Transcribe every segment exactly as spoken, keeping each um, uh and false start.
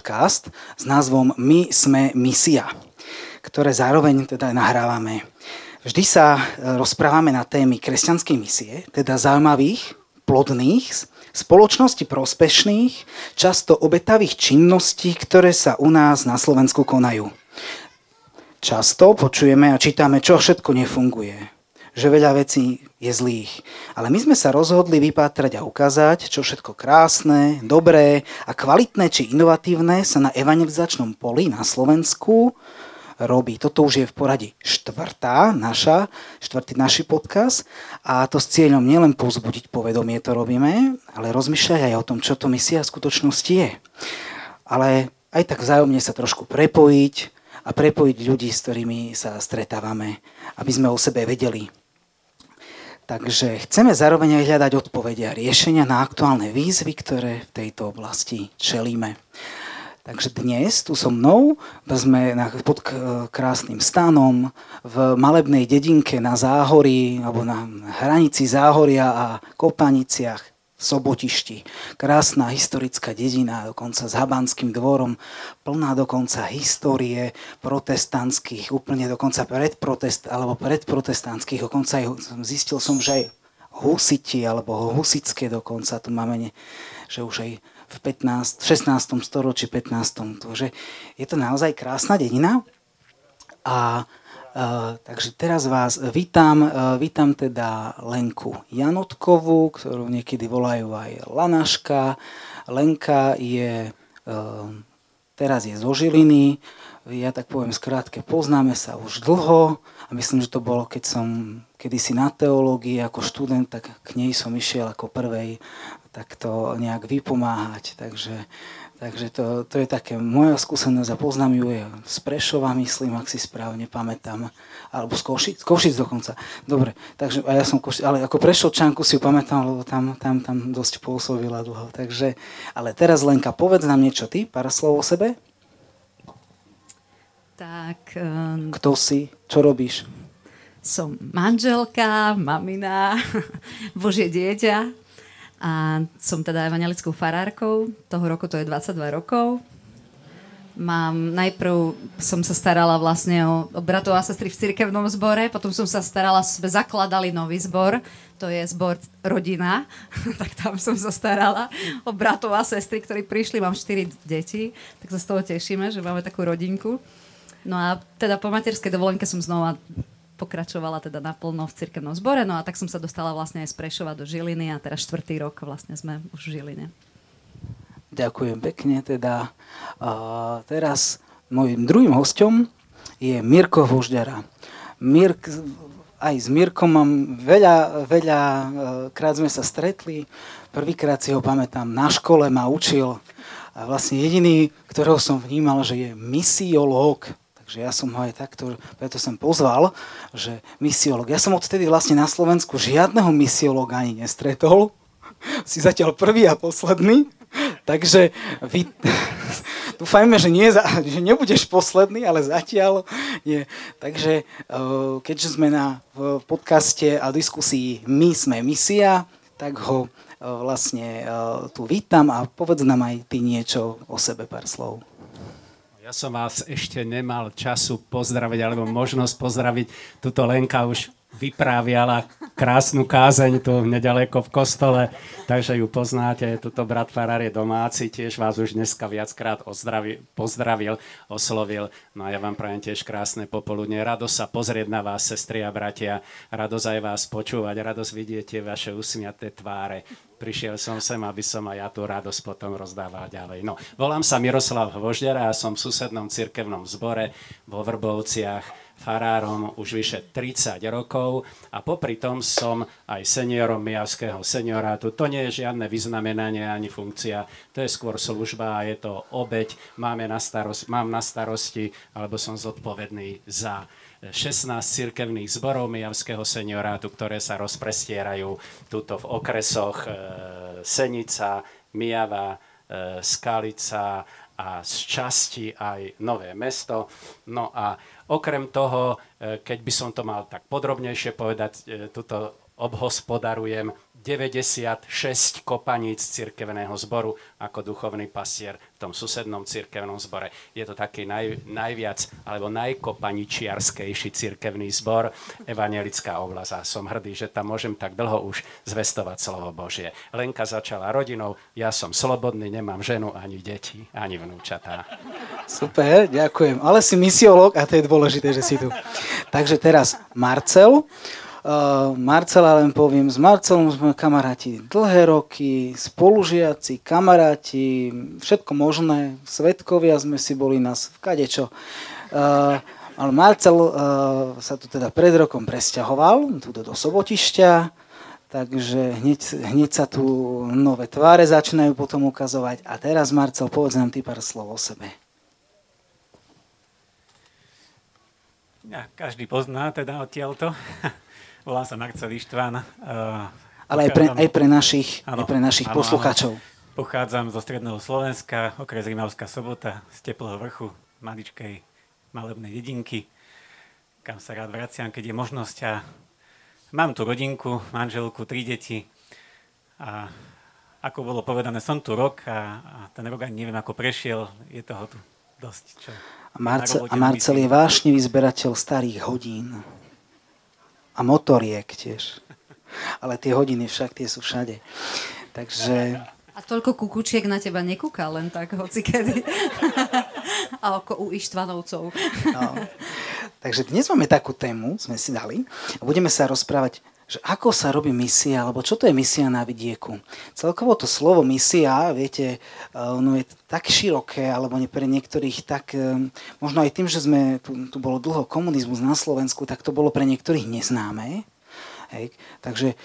podcast s názvom My sme misia, ktoré zároveň teda nahrávame. Vždy sa rozprávame na témy kresťanskej misie, teda zaujímavých, plodných, spoločnosti prospešných, často obetavých činností, ktoré sa u nás na Slovensku konajú. Často počujeme a čítame, čo všetko nefunguje, že veľa vecí je zlých. Ale my sme sa rozhodli vypátrať a ukázať, čo všetko krásne, dobré a kvalitné či inovatívne sa na evangelizačnom poli na Slovensku robí. Toto už je v poradí štvrtá naša, štvrtý náš podcast a to s cieľom nielen povzbudiť povedomie, to robíme, ale rozmýšľať aj o tom, čo to misia v skutočnosti je. Ale aj tak vzájomne sa trošku prepojiť, a prepojiť ľudí, s ktorými sa stretávame, aby sme o sebe vedeli. Takže chceme zároveň aj hľadať odpovede a riešenia na aktuálne výzvy, ktoré v tejto oblasti čelíme. Takže dnes tu so mnou sme pod krásnym stanom v malebnej dedinke na Záhori, alebo na hranici Záhoria a Kopaniciach, Sobotišti. Krásna historická dedina, dokonca s habanským dvorom, plná dokonca histórie protestantských, úplne dokonca predprotest, alebo predprotestantských, dokonca aj, zistil som, že aj husiti, alebo husické dokonca, tu máme, že už aj v pätnástom, šestnástom storočí, pätnástom Takže je to naozaj krásna dedina a Uh, takže teraz vás vítam, uh, vítam teda Lenku Janotkovú, ktorú niekedy volajú aj Lanaška. Lenka je, uh, teraz je zo Žiliny, ja tak poviem skrátke, poznáme sa už dlho a myslím, že to bolo, keď som kedysi na teológii ako študent, tak k nej som išiel ako prvej takto nejak vypomáhať, takže... Takže to, to je také moja skúsenosť a poznám ju je z Prešova, myslím, ak si správne pamätám. Alebo z Košic, z Košic dokonca. Dobre, takže a ja som Košic, ale ako Prešovčanku si ju pamätám, lebo tam, tam, tam dosť pôsobila dlho. Takže, ale teraz Lenka, povedz nám niečo ty, pár slov o sebe. Tak. Um... Kto si, čo robíš? Som manželka, mamina, božie dieťa. A som teda evanjelickou farárkou, toho roku to je dvadsaťdva rokov. Mám, najprv som sa starala vlastne o, o bratov a sestry v cirkevnom zbore, potom som sa starala, sme zakladali nový zbor, to je zbor rodina, tak tam som sa starala o bratov a sestry, ktorí prišli, mám štyri deti, tak sa z toho tešíme, že máme takú rodinku. No a teda po materskej dovolenke som znova pokračovala teda naplno v cirkevnom zbore, no a tak som sa dostala vlastne aj z Prešova do Žiliny a teraz štvrtý rok vlastne sme už v Žiline. Ďakujem pekne teda. Uh, teraz môjim druhým hosťom je Mirko Hvožďara. Mirk, aj s Mirkom mám veľa, veľa krát sme sa stretli. Prvýkrát si ho pamätám, na škole ma učil a vlastne jediný, ktorého som vnímal, že je misiológ. Že ja som ho aj takto, preto som pozval, že misiológ. Ja som odtedy vlastne na Slovensku žiadneho misiológa ani nestretol. Si zatiaľ prvý a posledný. Takže vy... dúfajme, že, nie, že nebudeš posledný, ale zatiaľ nie. Takže keďže sme na v podcaste a diskusii My sme misia, tak ho vlastne tu vítam a povedz nám aj ty niečo o sebe, pár slov. Ja som vás ešte nemal času pozdraviť, alebo možnosť pozdraviť. Tuto Lenka už vypráviala krásnu kázeň tu nedaleko v kostole, takže ju poznáte. Tuto brat farár je domáci, tiež vás už dneska viackrát ozdravi, pozdravil, oslovil. No a ja vám prajem tiež krásne popoludne. Radosť sa pozrieť na vás, sestry a bratia. Radosť aj vás počúvať, radosť vidieť tie vaše usmiaté tváre. Prišiel som sem, aby som aj ja tú radosť potom rozdával ďalej. No, volám sa Miroslav Hvožďara a som v susednom cirkevnom zbore vo Vrbovciach farárom už vyše tridsať rokov a popri tom som aj seniorom Myjavského seniorátu. To nie je žiadne vyznamenanie ani funkcia, to je skôr služba a je to obeť. Máme na starosti, mám na starosti, alebo som zodpovedný za šestnásť cirkevných zborov Myjavského seniorátu, ktoré sa rozprestierajú tuto v okresoch e, Senica, Myjava, e, Skalica a z časti aj Nové Mesto. No a okrem toho, e, keď by som to mal tak podrobnejšie povedať, e, tuto obhospodarujem deväťdesiatšesť kopaníc cirkevného zboru ako duchovný pastier v tom susednom cirkevnom zbore. Je to taký naj, najviac alebo najkopaničiarskejší cirkevný zbor, evanjelická oblasť. A som hrdý, že tam môžem tak dlho už zvestovať slovo Božie. Lenka začala rodinou, ja som slobodný, nemám ženu, ani deti, ani vnúčatá. Super, ďakujem. Ale si misiológ a to je dôležité, že si tu. Takže teraz Marcel. Uh, Marcela len poviem, s Marcelom sme kamaráti dlhé roky, spolužiaci, kamaráti, všetko možné, svedkovia sme si boli nás v kadečo. Uh, ale Marcel uh, sa tu teda pred rokom presťahoval, tu do Sobotišťa, takže hneď, hneď sa tu nové tváre začínajú potom ukazovať. A teraz Marcel, povedz nám ty pár slov o sebe. Ja, každý pozná teda odtiaľto. Volám sa Marcel Ištván. Uh, Ale aj pre, aj pre našich, áno, aj pre našich áno, poslucháčov. Áno. Pochádzam zo stredného Slovenska, okres Rimavská Sobota, z Teplého Vrchu, maličkej malebnej dedinky, kam sa rád vraciam, keď je možnosť. A mám tu rodinku, manželku, tri deti. A ako bolo povedané, som tu rok a, a ten rok ani neviem, ako prešiel. Je toho tu dosť. Čo a Marcel, a Marcel je vášnivý zberateľ starých hodín. A motoriek tiež. Ale tie hodiny však, tie sú všade. Takže... A toľko kukučiek na teba nekúka len tak, hocikedy. A ako u Ištvanovcov. No. Takže dnes máme takú tému, sme si dali. A budeme sa rozprávať, že ako sa robí misia, alebo čo to je misia na vidieku. Celkovo to slovo misia, viete, ono je tak široké, alebo pre niektorých tak... Možno aj tým, že sme, tu, tu bolo dlho komunizmus na Slovensku, tak to bolo pre niektorých neznáme. Hej. Takže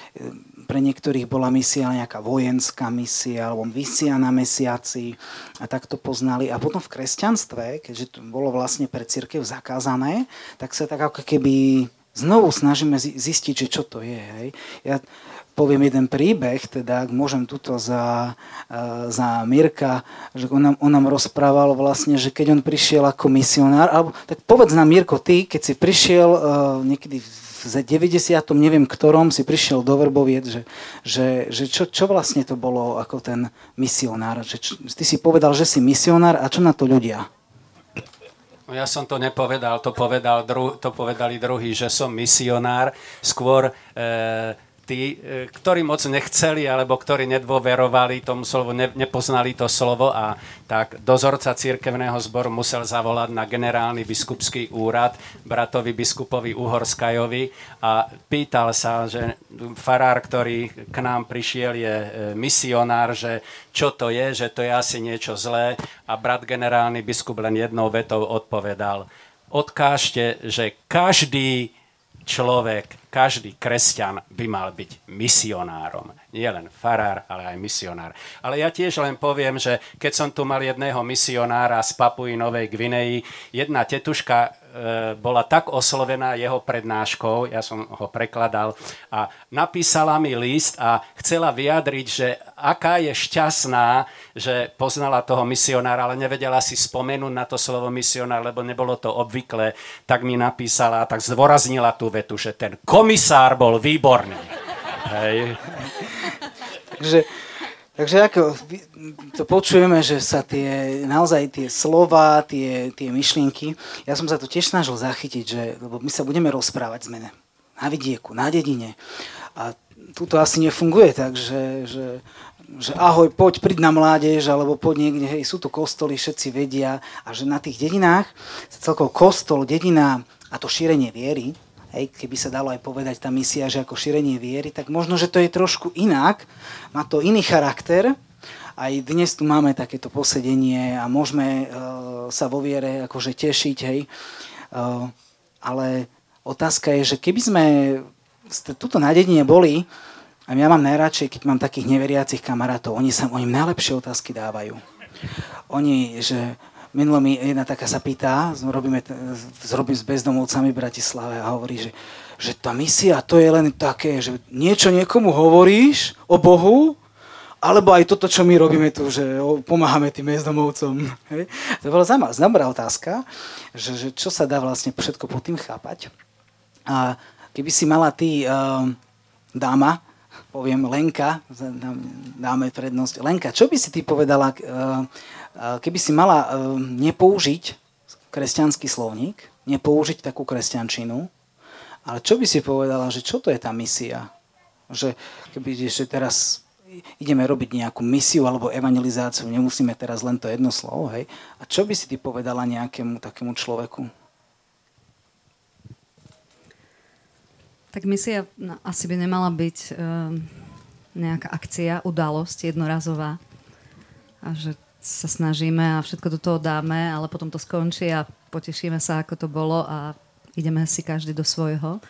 pre niektorých bola misia nejaká vojenská misia, alebo misia na mesiaci a tak to poznali. A potom v kresťanstve, keďže to bolo vlastne pre cirkev zakázané, tak sa tak ako keby znovu snažíme zistiť, že čo to je. Hej. Ja poviem jeden príbeh, teda môžem tuto za, za Mirka, že on nám, on nám rozprával vlastne, že keď on prišiel ako misionár, alebo, tak povedz nám, Mirko, ty, keď si prišiel niekedy za deväťdesiatom, neviem ktorom, si prišiel do Vrboviec, že, že, že čo, čo vlastne to bolo ako ten misionár? Že, čo, ty si povedal, že si misionár a čo na to ľudia? No ja som to nepovedal, to, povedal dru, to povedali druhí, že som misionár. Skôr... E- Tí, ktorí moc nechceli, alebo ktorí nedôverovali tomu slovu, ne, nepoznali to slovo a tak dozorca cirkevného zboru musel zavolať na generálny biskupský úrad bratovi biskupovi Uhorskajovi a pýtal sa, že farár, ktorý k nám prišiel, je misionár, že čo to je, že to je asi niečo zlé a brat generálny biskup len jednou vetou odpovedal. Odkážte, že každý človek, každý kresťan by mal byť misionárom. Nie len farár, ale aj misionár. Ale ja tiež len poviem, že keď som tu mal jedného misionára z Papúi Novej Guinei, jedna tetuška e, bola tak oslovená jeho prednáškou, ja som ho prekladal, a napísala mi list a chcela vyjadriť, že aká je šťastná, že poznala toho misionára, ale nevedela si spomenúť na to slovo misionár, lebo nebolo to obvyklé, tak mi napísala a tak zdôraznila tú vetu, že ten komisár bol výborný. Hej. Takže, takže ako to počujeme, že sa tie, naozaj tie slova, tie, tie myšlienky, ja som sa to tiež snažil zachytiť, že, lebo my sa budeme rozprávať sme na vidieku, na dedine. A tuto asi nefunguje tak, že, že, že ahoj, poď, príď na mládež, alebo poď niekde, hej, sú tu kostoly, všetci vedia. A že na tých dedinách sa celkovo kostol, dedina a to šírenie viery, hej, keby sa dalo aj povedať tá misia, že ako šírenie viery, tak možno, že to je trošku inak, má to iný charakter. Aj dnes tu máme takéto posedenie a môžeme e, sa vo viere akože tešiť, hej. E, ale otázka je, že keby sme tuto na dedine boli, a ja mám najradšej, keď mám takých neveriacich kamarátov, oni sa im najlepšie otázky dávajú. Oni, že... Minulo mi jedna taká sa pýta, robíme, robím s bezdomovcami v Bratislave a hovorí, že, že tá misia to je len také, že niečo niekomu hovoríš o Bohu, alebo aj toto, čo my robíme tu, že pomáhame tým bezdomovcom. Hej. To bola zaujímavá otázka, že, že čo sa dá vlastne všetko pod tým chápať. A keby si mala ty uh, dáma, poviem Lenka, dáme prednosť. Lenka, čo by si ty povedala, keby si mala nepoužiť kresťanský slovník, nepoužiť takú kresťančinu, ale čo by si povedala, že čo to je tá misia? Že keby že teraz ideme robiť nejakú misiu alebo evangelizáciu, nemusíme teraz len to jedno slovo, hej? A čo by si ty povedala nejakému takému človeku? Tak misia no, asi by nemala byť e, nejaká akcia, udalosť jednorazová. A že sa snažíme a všetko do toho dáme, ale potom to skončí a potešíme sa, ako to bolo a ideme si každý do svojho.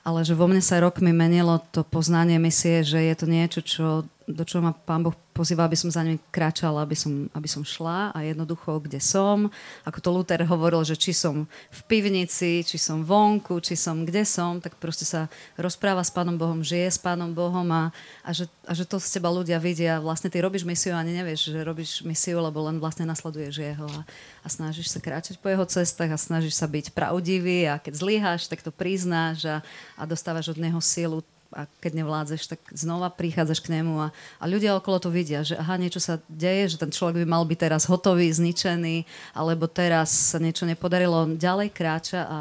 Ale že vo mne sa rokmi menilo to poznanie misie, že je to niečo, čo, do čoho ma Pán Boh pozýva, aby som za ním kráčala, aby som, aby som šla a jednoducho, kde som. Ako to Luther hovoril, že či som v pivnici, či som vonku, či som kde som, tak proste sa rozpráva s Pánom Bohom, žije s Pánom Bohom a, a, že, a že to z teba ľudia vidia. Vlastne ty robíš misiu a ani nevieš, že robíš misiu, lebo len vlastne nasleduješ jeho a, a snažíš sa kráčať po jeho cestách a snažíš sa byť pravdivý a keď zlyháš, tak to priznáš a, a dostávaš od neho silu. A keď nevládzeš, tak znova prichádzaš k nemu a, a ľudia okolo to vidia, že aha, niečo sa deje, že ten človek by mal byť teraz hotový, zničený, alebo teraz sa niečo nepodarilo, ďalej kráča a,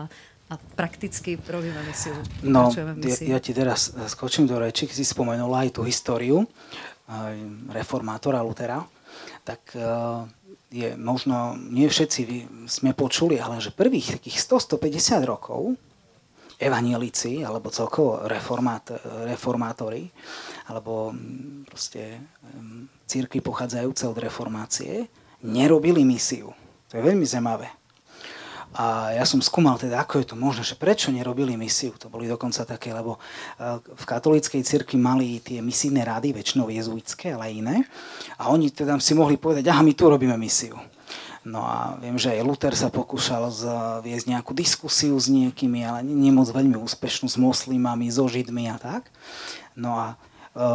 a prakticky robíme misiu. No, ja, ja ti teraz skočím do reči, keď si spomenula aj tú históriu reformátora Lutera, tak je možno, nie všetci sme počuli, ale že prvých takých sto až stopäťdesiat rokov evanjelici, alebo celkovo reformát, reformátori, alebo proste cirkvi pochádzajúce od reformácie, nerobili misiu. To je veľmi zaujímavé. A ja som skúmal teda, ako je to možné, že prečo nerobili misiu. To boli dokonca také, lebo v katolíckej cirkvi mali tie misijné rady, väčšinou jezuitské, ale iné. A oni teda si mohli povedať, aha, my tu robíme misiu. No a viem, že aj Luther sa pokúšal viesť nejakú diskusiu s niekými, ale nemoc veľmi úspešnú, s moslimami, so židmi a tak. No a e,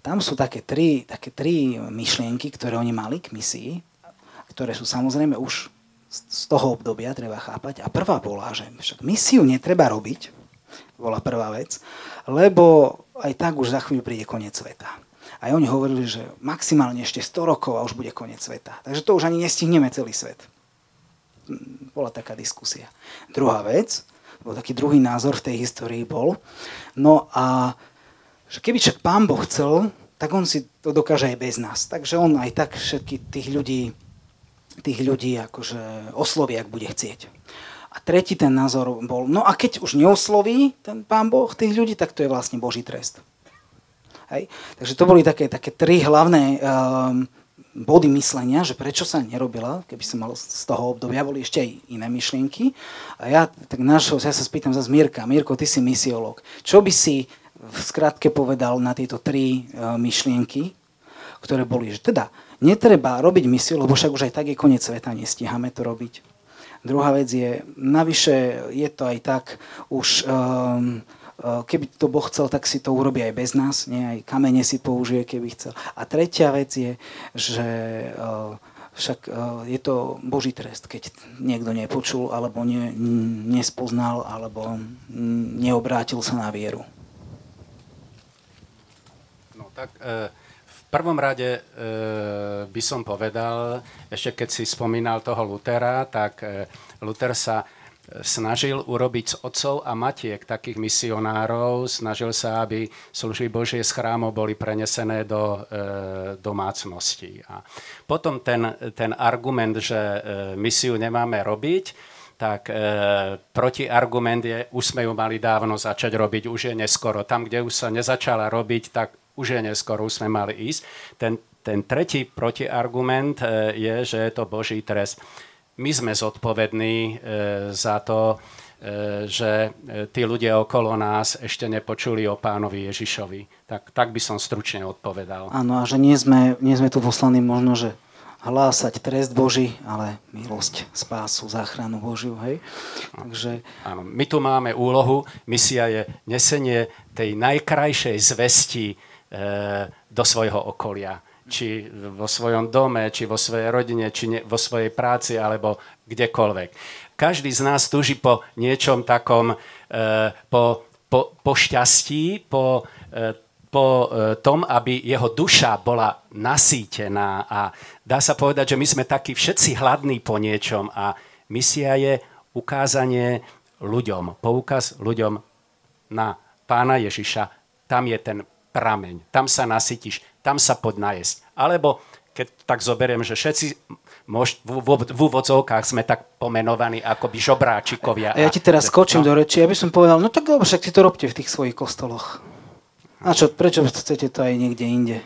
tam sú také tri, také tri myšlienky, ktoré oni mali k misii, ktoré sú samozrejme už z toho obdobia, treba chápať. A prvá bola, že však misiu netreba robiť, bola prvá vec, lebo aj tak už za chvíľu príde koniec sveta. A oni hovorili, že maximálne ešte sto rokov a už bude koniec sveta. Takže to už ani nestihneme celý svet. Bola taká diskusia. Druhá vec, bol taký druhý názor v tej histórii bol, no a že keby však Pán Boh chcel, tak on si to dokáže aj bez nás. Takže on aj tak všetkých tých ľudí, tých ľudí akože osloví, ak bude chcieť. A tretí ten názor bol, no a keď už neosloví ten Pán Boh tých ľudí, tak to je vlastne Boží trest. Hej. Takže to boli také, také tri hlavné um, body myslenia, že prečo sa nerobila, keby som mal z toho obdobia, boli ešte aj iné myšlienky. A ja, tak našo, ja sa spýtam zase Mirka. Mirko, ty si misiológ. Čo by si v skratke povedal na tieto tri uh, myšlienky, ktoré boli, že teda netreba robiť misiu, lebo však už aj tak je koniec sveta, nestíhame to robiť. Druhá vec je, navyše je to aj tak už... Um, keby to Boh chcel, tak si to urobí aj bez nás, nie? Aj kamene si použije, keby chcel. A tretia vec je, že však je to Boží trest, keď niekto nepočul, alebo ne, nespoznal, alebo neobrátil sa na vieru. No tak v prvom rade by som povedal, ešte keď si spomínal toho Lutera, tak Luther sa snažil urobiť z otcov a matiek takých misionárov, snažil sa, aby služby Božie z chrámu boli prenesené do e, domácnosti. A potom ten, ten argument, že e, misiu nemáme robiť, tak e, protiargument je, už sme ju mali dávno začať robiť, už je neskoro. Tam, kde už sa nezačala robiť, tak už je neskoro, už sme mali ísť. Ten, ten tretí protiargument e, je, že je to Boží trest. My sme zodpovední e, za to, e, že tí ľudia okolo nás ešte nepočuli o Pánovi Ježišovi. Tak, tak by som stručne odpovedal. Áno, a že nie sme, nie sme tu poslaní možno, že hlásať trest Boží, ale milosť, spásu, záchranu Božiu. Hej? Takže... Áno, my tu máme úlohu, misia je nesenie tej najkrajšej zvesti e, do svojho okolia. Či vo svojom dome, či vo svojej rodine, či ne, vo svojej práci, alebo kdekoľvek. Každý z nás túži po niečom takom, e, po po, po šťastí, po, po tom, aby jeho duša bola nasýtená. A dá sa povedať, že my sme takí všetci hladní po niečom a misia je ukázanie ľuďom, poukaz ľuďom na Pána Ježiša. Tam je ten prameň, tam sa nasytíš, tam sa podnajesť. Alebo keď tak zoberiem, že všetci mož, v, v, v úvodzovkách sme tak pomenovaní akoby žobráčikovia. A ja ti teraz skočím no? do reči, ja by som povedal, no tak dobre, však si to robte v tých svojich kostoloch. A čo, prečo chcete to aj niekde inde?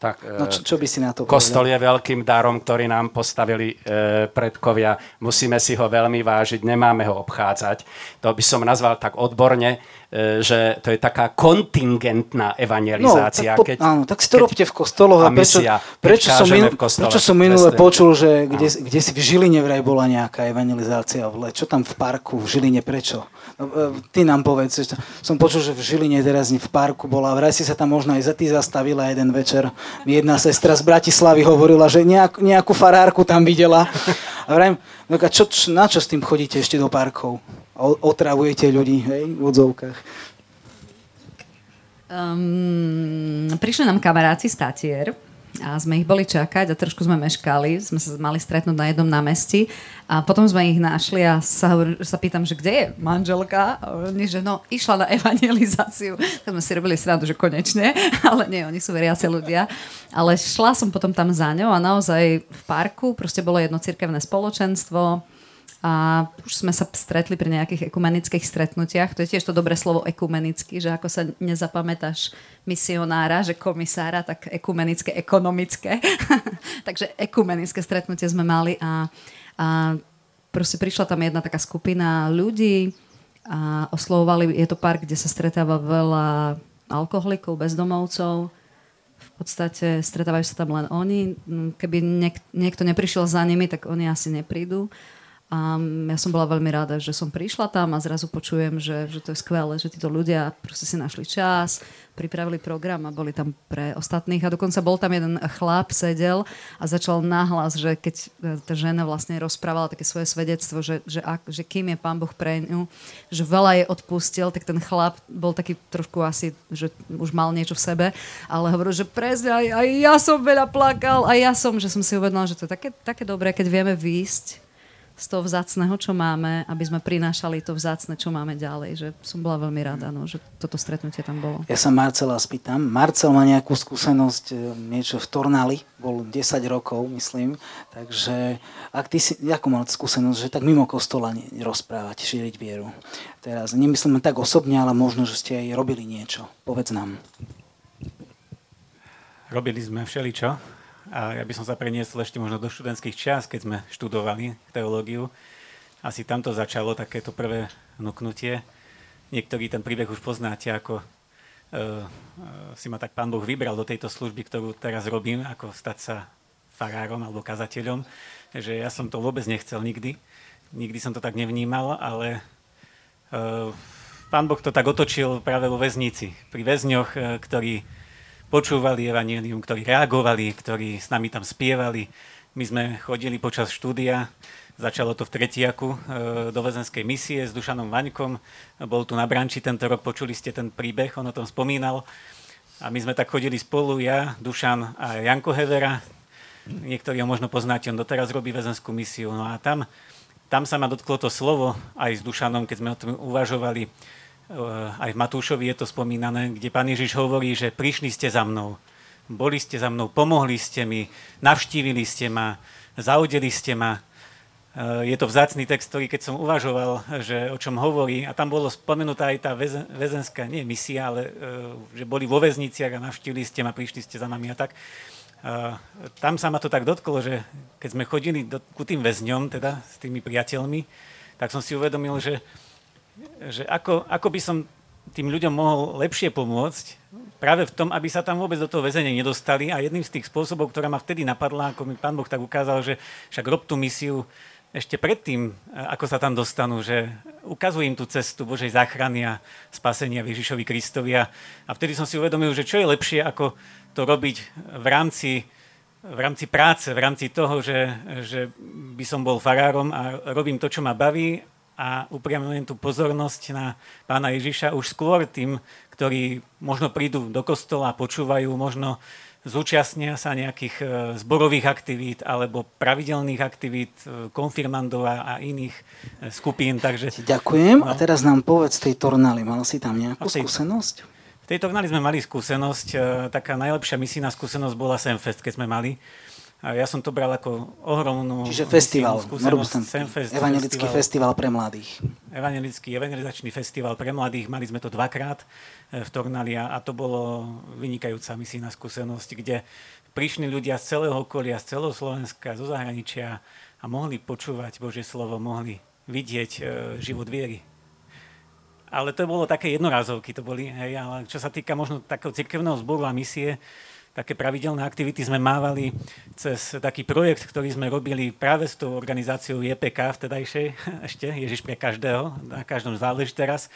Tak, no čo, čo by si na to povedal? Kostol je veľkým darom, ktorý nám postavili e, predkovia. Musíme si ho veľmi vážiť, nemáme ho obchádzať. To by som nazval tak odborne, e, že to je taká kontingentná evangelizácia. No, tak, po, keď, áno, tak si to keď, robte v kostoloch. A prečo, misia, prečo, som min, v kostole, prečo som minule presne. počul, že kde, kde si v Žiline vraj bola nejaká evangelizácia? Čo tam v parku v Žiline, prečo? No, ty nám povedz. Som počul, že v Žiline teraz v parku bola. Vraj si sa tam možno aj za ty zastavila jeden večer. Jedna sestra z Bratislavy hovorila, že nejak, nejakú farárku tam videla. A vrajím, no a čo, čo, na čo s tým chodíte ešte do parkov? O, otravujete ľudí, hej, v odzovkách. Um, prišli nám kamaráci z Tatier a sme ich boli čakať a trošku sme meškali. Sme sa mali stretnúť na jednom námestí a potom sme ich našli a sa, sa pýtam, že kde je manželka? A oni, že no, išla na evangelizáciu. Tak sme si robili srandu, že konečne, ale nie, oni sú veriaci ľudia. Ale šla som potom tam za ňou a naozaj v parku proste bolo jedno cirkevné spoločenstvo a už sme sa stretli pri nejakých ekumenických stretnutiach. To je tiež to dobré slovo ekumenický, že ako sa nezapamätáš misionára, že komisára, tak ekumenické, ekonomické. Takže ekumenické stretnutie sme mali a, a proste prišla tam jedna taká skupina ľudí a oslovovali, je to park, kde sa stretáva veľa alkoholikov, bezdomovcov. V podstate stretávajú sa tam len oni. Keby niek- niekto neprišiel za nimi, tak oni asi neprídu. A ja som bola veľmi rada, že som prišla tam a zrazu počujem, že, že to je skvelé, že títo ľudia proste si našli čas, pripravili program a boli tam pre ostatných. A dokonca bol tam jeden chlap, sedel a začal nahlas, že keď tá žena vlastne rozprávala také svoje svedectvo, že, že, ak, že kým je Pán Boh pre ňu, že veľa jej odpustil, tak ten chlap bol taký trošku asi, že už mal niečo v sebe, ale hovoril, že presne, aj, aj ja som veľa plakal, aj ja som, že som si uvedomila, že to je také, také dobré, keď vieme výjsť z toho vzácneho, čo máme, aby sme prinášali to vzácne, čo máme ďalej. Že som bola veľmi rada, no, že toto stretnutie tam bolo. Ja sa Marcela spýtam. Marcel má nejakú skúsenosť, niečo v Tornali, bol desať rokov, myslím. Takže, ak ty si, ako mal skúsenosť, že tak mimo kostola rozprávať, šíriť vieru. Teraz, nemyslím tak osobne, ale možno, že ste aj robili niečo. Povedz nám. Robili sme všeličo. A ja by som sa preniesol ešte možno do študentských čias, keď sme študovali teológiu. Asi tam to začalo takéto prvé vnuknutie. Niektorí ten príbeh už poznáte, ako e, e, si ma tak Pán Boh vybral do tejto služby, ktorú teraz robím, ako stať sa farárom alebo kazateľom. Že ja som to vôbec nechcel nikdy. Nikdy som to tak nevnímal, ale e, Pán Boh to tak otočil práve vo väznici. Pri väzňoch, e, ktorí počúvali evanjelium, ktorí reagovali, ktorí s nami tam spievali. My sme chodili počas štúdia, začalo to v Tretiaku, do väzenskej misie s Dušanom Vaňkom. Bol tu na branči tento rok, počuli ste ten príbeh, on o tom spomínal. A my sme tak chodili spolu, ja, Dušan a Janko Hevera. Niektorí ho možno poznáte, on doteraz robí väzenskú misiu. No a tam, tam sa ma dotklo to slovo aj s Dušanom, keď sme o tom uvažovali. Aj v Matúšovi je to spomínané, kde Pán Ježiš hovorí, že prišli ste za mnou, boli ste za mnou, pomohli ste mi, navštívili ste ma, zaudeli ste ma. Je to vzácny text, ktorý keď som uvažoval, že o čom hovorí, a tam bolo spomenutá aj tá väz, väzenská, nie misia, ale že boli vo väzniciach a navštívili ste ma, prišli ste za nami a tak. Tam sa ma to tak dotklo, že keď sme chodili do, ku tým väzňom, teda s tými priateľmi, tak som si uvedomil, že že ako, ako by som tým ľuďom mohol lepšie pomôcť práve v tom, aby sa tam vôbec do toho väzenia nedostali. A jedným z tých spôsobov, ktorá ma vtedy napadla, ako mi Pán Boh tak ukázal, že však rob tú misiu ešte predtým, ako sa tam dostanú, že ukazujem im tú cestu Božej záchrany a spasenia Ježišovi Kristovi. A vtedy som si uvedomil, že čo je lepšie, ako to robiť v rámci v rámci práce, v rámci toho, že, že by som bol farárom a robím to, čo ma baví, a a upriamujem tú pozornosť na pána Ježiša už skôr tým, ktorí možno prídu do kostola, počúvajú, možno zúčastnia sa nejakých zborových aktivít alebo pravidelných aktivít konfirmandov a iných skupín. Takže... Ďakujem. No. A teraz nám povedz tej Tornali. Mala si tam nejakú tej... skúsenosť? V tej Tornali sme mali skúsenosť. Taká najlepšia misijná skúsenosť bola Semfest, keď sme mali. Ja som to bral ako ohromnú... Čiže festival, Semfest, evangelický festival. festival pre mladých. Evangelický, evangelizačný festival pre mladých. Mali sme to dvakrát v Tornali a to bolo vynikajúca misijná skúsenosť, kde prišli ľudia z celého okolia, z celého Slovenska, zo zahraničia a mohli počúvať Božie slovo, mohli vidieť e, život viery. Ale to bolo také jednorázovky, to boli, hej, ale čo sa týka možno takého cirkevného zboru a misie, také pravidelné aktivity sme mávali cez taký projekt, ktorý sme robili práve s tou organizáciou J P K vtedajšej, ešte Ježiš pre každého, na každom záleží teraz.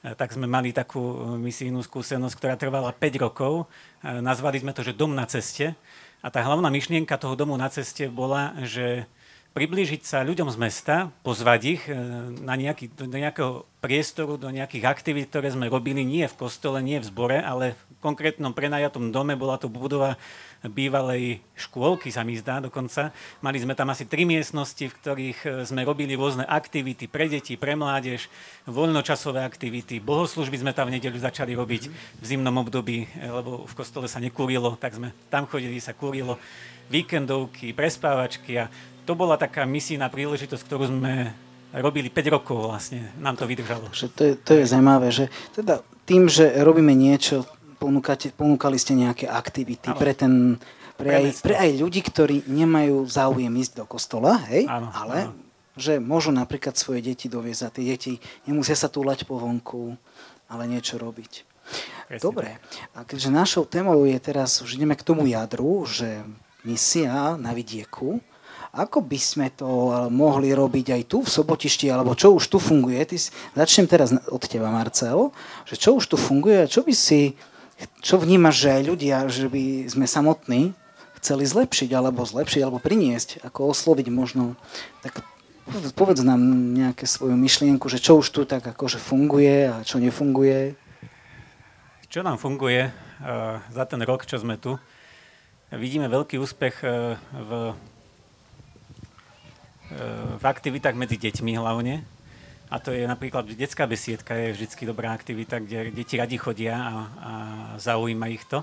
Tak sme mali takú misijnú skúsenosť, ktorá trvala päť rokov. Nazvali sme to, že Dom na ceste. A tá hlavná myšlienka toho domu na ceste bola, že priblížiť sa ľuďom z mesta, pozvať ich na nejaký, do nejakého priestoru, do nejakých aktivít, ktoré sme robili nie v kostole, nie v zbore, ale v konkrétnom prenajatom dome. Bola to budova bývalej škôlky, sa mi zdá dokonca. Mali sme tam asi tri miestnosti, v ktorých sme robili rôzne aktivity pre deti, pre mládež, voľnočasové aktivity, bohoslužby sme tam v nedeľu začali robiť v zimnom období, lebo v kostole sa nekúrilo, tak sme tam chodili, sa kúrilo, víkendovky, prespávačky a to bola taká misijná príležitosť, ktorú sme robili päť rokov vlastne, nám to vydržalo. To je, to je zaujímavé, že teda tým, že robíme niečo, ponúkate, ponúkali ste nejaké aktivity pre, ten, pre, aj, pre aj ľudí, ktorí nemajú záujem ísť do kostola, hej? Áno, ale áno. Že môžu napríklad svoje deti doviezť a tie deti nemusia sa túlať po vonku, ale niečo robiť. Presne. Dobre, a keďže našou témou je teraz, už ideme k tomu jadru, že misia na vidieku. Ako by sme to mohli robiť aj tu v Sobotišti, alebo čo už tu funguje? Ty si, začnem teraz od teba, Marcel, že čo už tu funguje a čo by si, čo vnímaš, že aj ľudia, že by sme samotní chceli zlepšiť, alebo zlepšiť, alebo priniesť, ako osloviť možno. Tak povedz nám nejaké svoju myšlienku, že čo už tu tak akože funguje a čo nefunguje. Čo nám funguje uh, za ten rok, čo sme tu? Vidíme veľký úspech uh, v v aktivitách medzi deťmi hlavne. A to je napríklad detská besiedka, je vždycky dobrá aktivita, kde deti radi chodia a, a zaujíma ich to.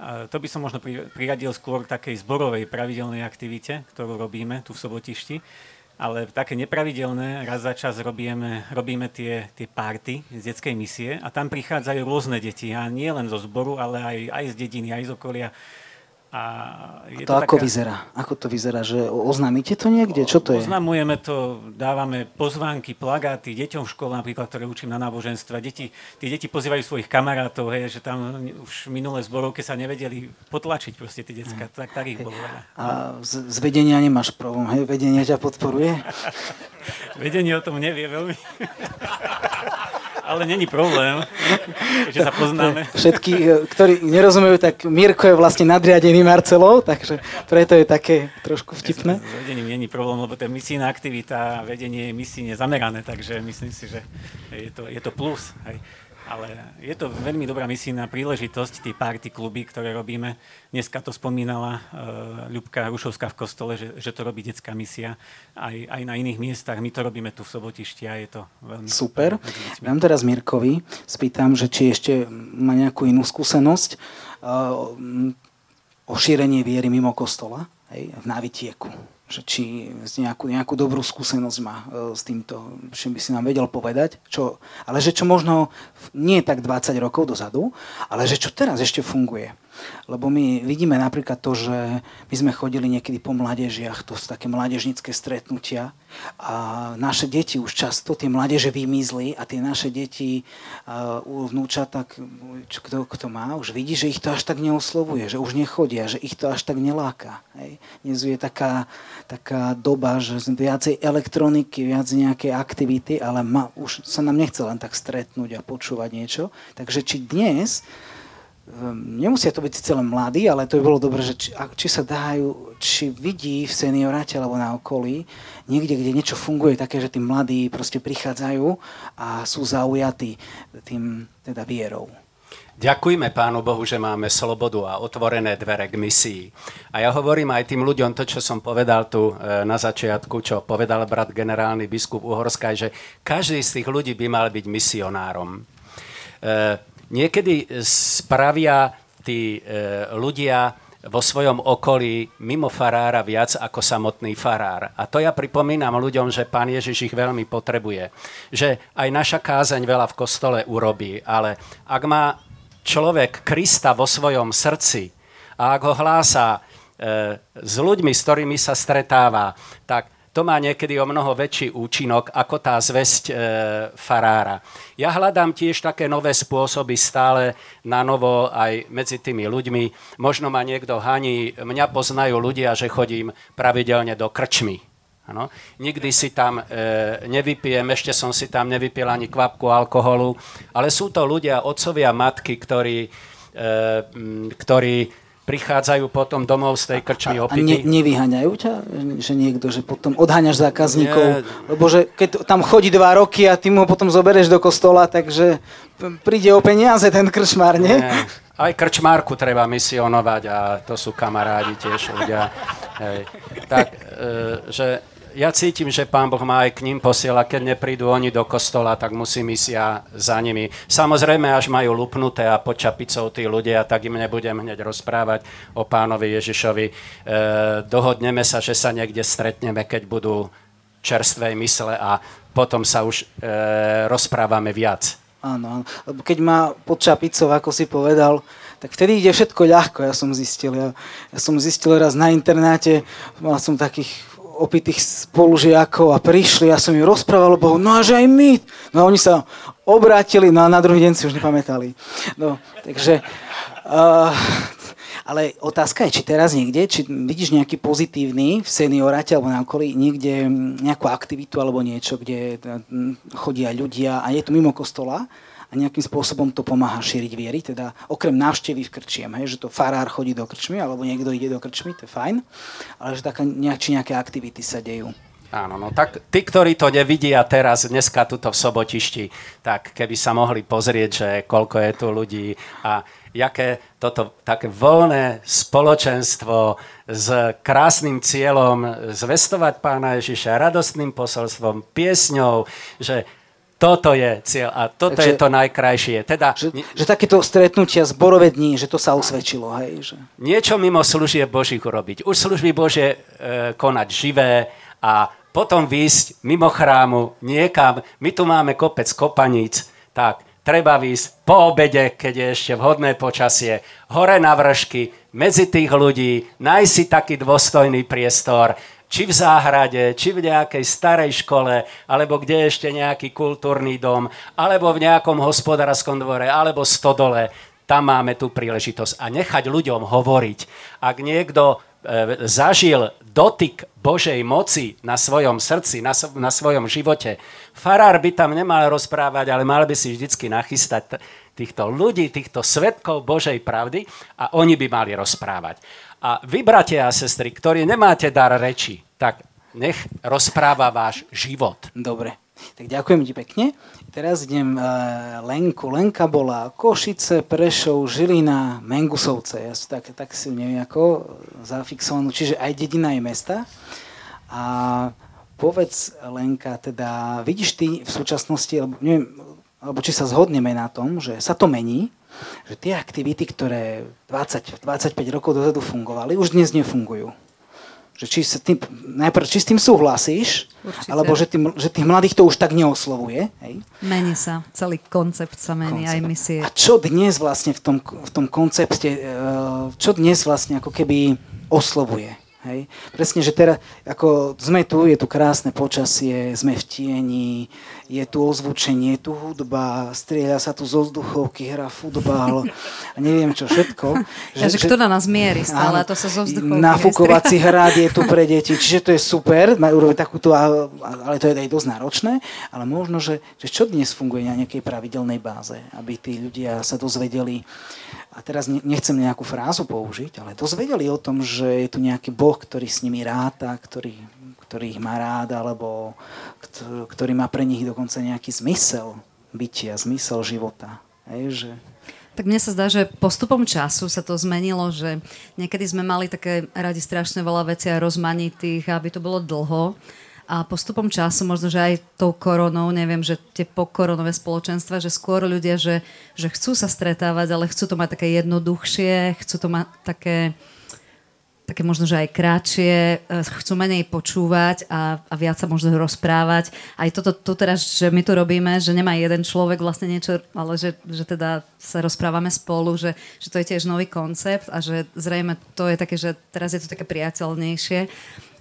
A to by som možno pri, priradil skôr k takej zborovej pravidelnej aktivite, ktorú robíme tu v Sobotišti. Ale také nepravidelné, raz za čas robíme, robíme tie, tie párty z detskej misie a tam prichádzajú rôzne deti. A nie len zo zboru, ale aj, aj z dediny, aj z okolia. A, je a to, to ako taká... vyzerá? Ako to vyzerá? Že oznámite to niekde? Čo to je? Oznamujeme to, dávame pozvánky, plagáty deťom v škole, napríklad, ktoré učím na náboženstva. Deti, tie deti pozývajú svojich kamarátov, hej, že tam už minulé zborovke sa nevedeli potlačiť proste tie decká. Tak, tak ich bolo. A z, z vedenia nemáš problém, hej? Vedenie ťa podporuje? Vedenie o tom nevie veľmi. Ale není problém, že sa poznáme. Všetky, ktorí nerozumejú, tak Mirko je vlastne nadriadený Marcelov, takže preto je také trošku vtipné. S vedením není problém, lebo to je misijná aktivita a vedenie je misijne zamerané, takže myslím si, že je to, je to plus. Hej. Ale je to veľmi dobrá misijná príležitosť, tie party kluby, ktoré robíme. Dneska to spomínala uh, Ľubka Rušovská v kostole, že, že to robí detská misia. Aj, aj na iných miestach. My to robíme tu v Sobotišti a je to veľmi... Super. super. Dám teraz Mirkovi. Spýtam, že či ešte má nejakú inú skúsenosť uh, o šírenie viery mimo kostola, hej, na vidieku. Že či nejakú, nejakú dobrú skúsenosť má e, s týmto, čím by si nám vedel povedať. Čo, ale že čo možno nie tak dvadsať rokov dozadu, ale že čo teraz ešte funguje. Lebo my vidíme napríklad to, že my sme chodili niekedy po mládežiach, to sú také mládežnícke stretnutia a naše deti už často, tie mládeže vymizli a tie naše deti u e, vnúčata, kto, kto má, už vidí, že ich to až tak neoslovuje, že už nechodia, že ich to až tak neláka. Hej. Dnes je taká taká doba, že viacej elektroniky, viac nejaké aktivity, ale ma, už sa nám nechce len tak stretnúť a počúvať niečo. Takže či dnes nemusia to byť celé mladí, ale to by bolo dobré, že či, či sa dajú, či vidí v senioráte alebo na okolí, niekde, kde niečo funguje také, že tí mladí proste prichádzajú a sú zaujatí tým teda vierou. Ďakujme Pánu Bohu, že máme slobodu a otvorené dvere k misii. A ja hovorím aj tým ľuďom to, čo som povedal tu na začiatku, čo povedal brat generálny biskup Uhorskaj, že každý z tých ľudí by mal byť misionárom. Niekedy spravia tí ľudia vo svojom okolí mimo farára viac ako samotný farár. A to ja pripomínam ľuďom, že Pán Ježiš ich veľmi potrebuje. Že aj naša kázeň veľa v kostole urobí, ale ak má človek Krista vo svojom srdci a ak ho hlása e, s ľuďmi, s ktorými sa stretáva, tak to má niekedy o mnoho väčší účinok ako tá zvesť e, farára. Ja hľadám tiež také nové spôsoby stále na novo aj medzi tými ľuďmi. Možno ma niekto haní, mňa poznajú ľudia, že chodím pravidelne do krčmy. Ano. Nikdy si tam e, nevypijem, ešte som si tam nevypil ani kvapku alkoholu, ale sú to ľudia, otcovia, matky, ktorí, e, m, ktorí prichádzajú potom domov z tej krčmy opity. A, a ne, nevyháňajú ťa? Že niekto, že potom odháňaš zákazníkov? Nie. Lebo že keď tam chodí dva roky a ty mu potom zoberieš do kostola, takže príde o peniaze ten krčmár, nie? Nie. Aj krčmárku treba misionovať a to sú kamarádi tiež ľudia. Hej. Tak, e, že ja cítim, že Pán Boh má aj k ním posiela, keď neprídu oni do kostola, tak musím ísť ja za nimi. Samozrejme, až majú lupnuté a pod čapicou tí ľudia, tak im nebudem hneď rozprávať o Pánovi Ježišovi. E, dohodneme sa, že sa niekde stretneme, keď budú čerstvé mysle a potom sa už e, rozprávame viac. Áno, áno. Lebo keď má pod čapicou, ako si povedal, tak vtedy ide všetko ľahko, ja som zistil. Ja, ja som zistil raz na internáte, mal som takých opitých spolužiakov a prišli, ja som im rozprával o Bohu, no a že aj my. No a oni sa obrátili, no a na druhý deň si už nepamätali. No, takže, uh, ale otázka je, či teraz niekde, či vidíš nejaký pozitívny v senioráte alebo na okolí, niekde nejakú aktivitu alebo niečo, kde chodia ľudia a je to mimo kostola a nejakým spôsobom to pomáha šíriť viery, teda okrem návštevy v krčiem, hej, že to farár chodí do krčmy, alebo niekto ide do krčmy, to je fajn, ale že taká nejak, či nejaké aktivity sa dejú. Áno, no tak tí, ktorí to nevidia teraz dneska tuto v Sobotišti, tak keby sa mohli pozrieť, že koľko je tu ľudí a jaké toto také voľné spoločenstvo s krásnym cieľom zvestovať Pána Ježiša, radostným posolstvom, piesňou, že toto je cieľ a toto Takže, je to najkrajšie. Teda, že, že takéto stretnutia zborové dní, že to sa usvedčilo. Hej, že... Niečo mimo služieb Božích urobiť. Už služby Božie e, konať živé a potom výjsť mimo chrámu niekam. My tu máme kopec kopaníc, tak treba výjsť po obede, keď je ešte vhodné počasie, hore na vršky, medzi tých ľudí, nájsť si taký dôstojný priestor, či v záhrade, či v nejakej starej škole, alebo kde ešte nejaký kultúrny dom, alebo v nejakom hospodárskom dvore, alebo stodole. Tam máme tú príležitosť. A nechať ľuďom hovoriť. Ak niekto e, zažil dotyk Božej moci na svojom srdci, na, na svojom živote, farár by tam nemal rozprávať, ale mal by si vždycky nachystať t- týchto ľudí, týchto svedkov Božej pravdy a oni by mali rozprávať. A vy, bratia a sestry, ktorí nemáte dar reči, tak nech rozpráva váš život. Dobre, tak ďakujem ti pekne. Teraz idem e, Lenku. Lenka bola Košice, Prešov, Žilina, Mengusovce. Ja som tak, tak si neviem ako zafixovanú. Čiže aj dedina, aj mesta. A povedz, Lenka, teda vidíš ty v súčasnosti, alebo, neviem, alebo či sa zhodneme na tom, že sa to mení, že tie aktivity, ktoré dvadsať dvadsaťpäť rokov dozadu fungovali, už dnes nefungujú. Že či sa tým, najprv či s tým súhlasíš, určite. Alebo že, tým, že tých mladých to už tak neoslovuje. Hej? Mení sa, celý koncept sa mení, koncept. Aj misie. A čo dnes vlastne v tom, v tom koncepte, čo dnes vlastne ako keby oslovuje? Hej? Presne, že teraz, ako sme tu, je tu krásne počasie, sme v tieni, je tu ozvučenie, je tu hudba, strieľa sa tu zo vzduchovky, hrá futbal, neviem čo všetko. Že, že, že kto na nás mierí stále, áno, a to sa zo vzduchovky. Nafúkovací hrad je tu pre deti, čiže to je super, takúto, ale to je aj dosť náročné, ale možno, že, že čo dnes funguje na nejakej pravidelnej báze, aby tí ľudia sa dozvedeli, a teraz nechcem nejakú frázu použiť, ale dozvedeli o tom, že je tu nejaký Boh, ktorý s nimi ráta, ktorý, ktorý ich má rád, alebo ktorý má pre nich dokonca nejaký zmysel bytia, zmysel života. Hej, že... Tak mne sa zdá, že postupom času sa to zmenilo, že niekedy sme mali také radi strašne veľa vecí a rozmanitých, aby to bolo dlho. A postupom času, možno, že aj tou koronou, neviem, že tie pokoronové spoločenstva, že skôr ľudia, že, že chcú sa stretávať, ale chcú to mať také jednoduchšie, chcú to mať také, také možno, že aj krátšie, chcú menej počúvať a, a viac sa možno rozprávať. Aj toto to, to teraz, že my tu robíme, že nemá jeden človek vlastne niečo, ale že, že teda sa rozprávame spolu, že, že to je tiež nový koncept a že zrejme to je také, že teraz je to také priateľnejšie.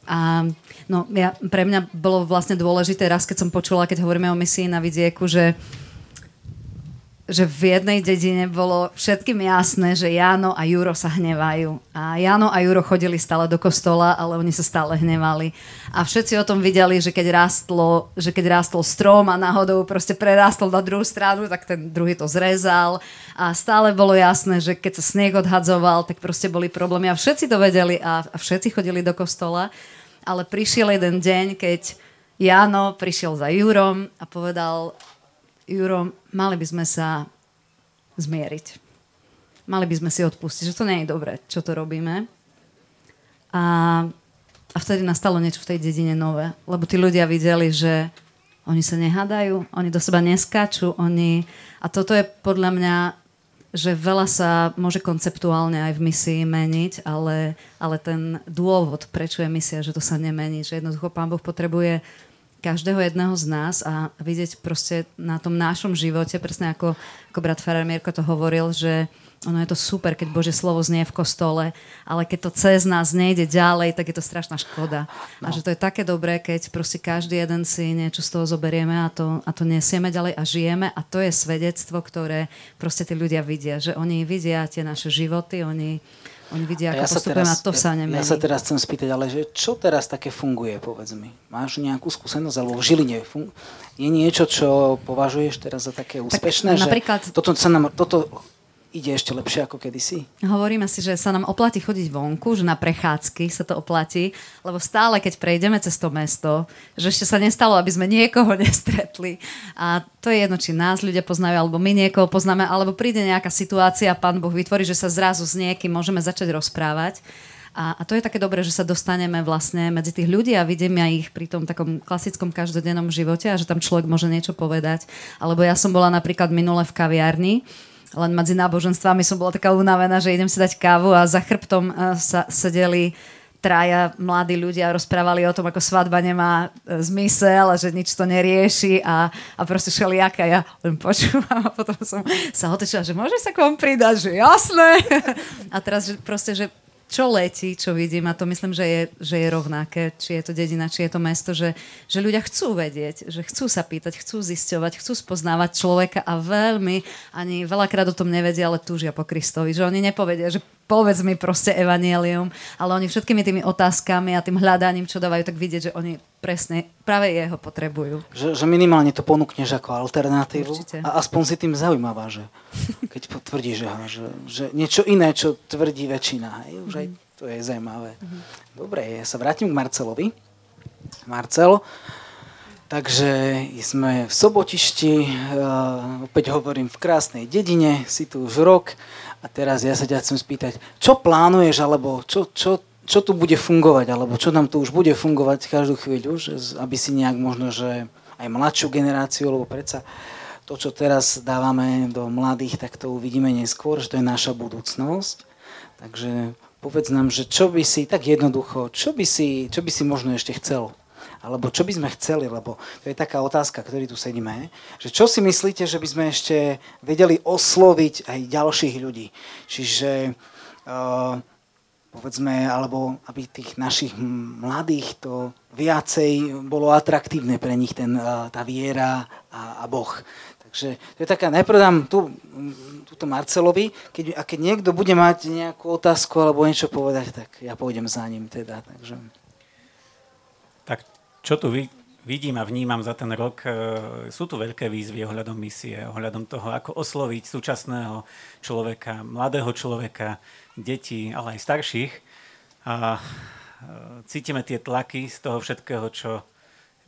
A no, ja, pre mňa bolo vlastne dôležité raz, keď som počula, keď hovoríme o misii na vidieku, že, že v jednej dedine bolo všetkým jasné, že Jano a Juro sa hnevajú. A Jano a Juro chodili stále do kostola, ale oni sa stále hnevali. A všetci o tom videli, že keď rástlo, že keď rástol strom a náhodou proste prerástol na druhú stranu, tak ten druhý to zrezal. A stále bolo jasné, že keď sa sneh odhadzoval, tak proste boli problémy. A všetci to vedeli a, a všetci chodili do kostola. Ale prišiel jeden deň, keď Jano prišiel za Jurom a povedal: Juro, mali by sme sa zmieriť. Mali by sme si odpustiť, že to nie je dobré, čo to robíme. A, a vtedy nastalo niečo v tej dedine nové. Lebo tí ľudia videli, že oni sa nehádajú, oni do seba neskáču. Oni... A toto je podľa mňa, že veľa sa môže konceptuálne aj v misii meniť, ale, ale ten dôvod, prečo je misia, že to sa nemení, že jednoducho Pán Boh potrebuje každého jedného z nás a vidieť proste na tom našom živote, presne ako, ako brat Farar Mierko to hovoril, že ono je to super, keď Božie slovo znie v kostole, ale keď to cez nás nejde ďalej, tak je to strašná škoda. No. A že to je také dobré, keď proste každý jeden si niečo z toho zoberieme a to, a to nesieme ďalej a žijeme a to je svedectvo, ktoré proste tí ľudia vidia, že oni vidia tie naše životy, oni... Oni vidia, ako ja postupujeme a to sa nemení. Ja sa teraz chcem spýtať, ale že čo teraz také funguje, povedz mi? Máš nejakú skúsenosť, alebo v Žiline fun- je niečo, čo považuješ teraz za také úspešné? Tak, napríklad, že toto, sa nám, toto ide ešte lepšie ako kedysi? Hovoríme si, že sa nám oplatí chodiť vonku, že na prechádzky sa to oplatí, lebo stále, keď prejdeme cez to mesto, že ešte sa nestalo, aby sme niekoho nestretli. A to je jedno, či nás ľudia poznajú, alebo my niekoho poznáme, alebo príde nejaká situácia a Pán Boh vytvorí, že sa zrazu s niekým môžeme začať rozprávať. A, a to je také dobré, že sa dostaneme vlastne medzi tých ľudí a vidíme aj ich pri tom takom klasickom každodennom živote a že tam človek môže niečo povedať. Alebo ja som bola napríklad minule v kaviarni, len medzi náboženstvami som bola taká unavená, že idem si dať kávu a za chrbtom sa sedeli traja mladí ľudia a rozprávali o tom, ako svadba nemá zmysel a že nič to nerieši a, a proste šeliaká. Ja len počúvam a potom som sa otečila, že môžeš sa k vám pridať, že jasné. A teraz že proste, že čo letí, čo vidím a to myslím, že je, že je rovnaké, či je to dedina, či je to mesto, že, že ľudia chcú vedieť, že chcú sa pýtať, chcú zisťovať, chcú spoznávať človeka a veľmi, ani veľakrát o tom nevedia, ale túžia po Kristovi, že oni nepovedia, že povedz mi proste evanjelium, ale oni všetkými tými otázkami a tým hľadaním, čo dávajú, tak vidieť, že oni presne práve jeho potrebujú. Že, že minimálne to ponúkneš ako alternatívu. Určite. A aspoň si tým zaujímavá, že keď potvrdíš, že, že niečo iné, čo tvrdí väčšina. Hej, už aj to je zaujímavé. Dobre, ja sa vrátim k Marcelovi. Marcel, takže sme v Sobotišti, opäť hovorím v krásnej dedine, si tu už rok. A teraz ja sa ťa chcem spýtať, čo plánuješ, alebo čo, čo, čo tu bude fungovať, alebo čo nám tu už bude fungovať každú chvíľu, že, aby si nejak možno, že aj mladšiu generáciu, lebo predsa to, čo teraz dávame do mladých, tak to uvidíme neskôr, že to je naša budúcnosť. Takže povedz nám, že čo by si, tak jednoducho, čo by si, čo by si možno ešte chcel? Alebo čo by sme chceli, lebo to je taká otázka, ktorý tu sedíme, že čo si myslíte, že by sme ešte vedeli osloviť aj ďalších ľudí? Čiže uh, povedzme, alebo aby tých našich mladých to viacej bolo atraktívne pre nich ten, tá viera a, a Boh. Takže to je taká, najprv dám tú, túto Marcelovi, keď, a keď niekto bude mať nejakú otázku alebo niečo povedať, tak ja pôjdem za ním teda. Takže. Tak čo tu vy, vidím a vnímam za ten rok, sú tu veľké výzvy ohľadom misie, ohľadom toho, ako osloviť súčasného človeka, mladého človeka, detí, ale aj starších. A cítime tie tlaky z toho všetkého, čo,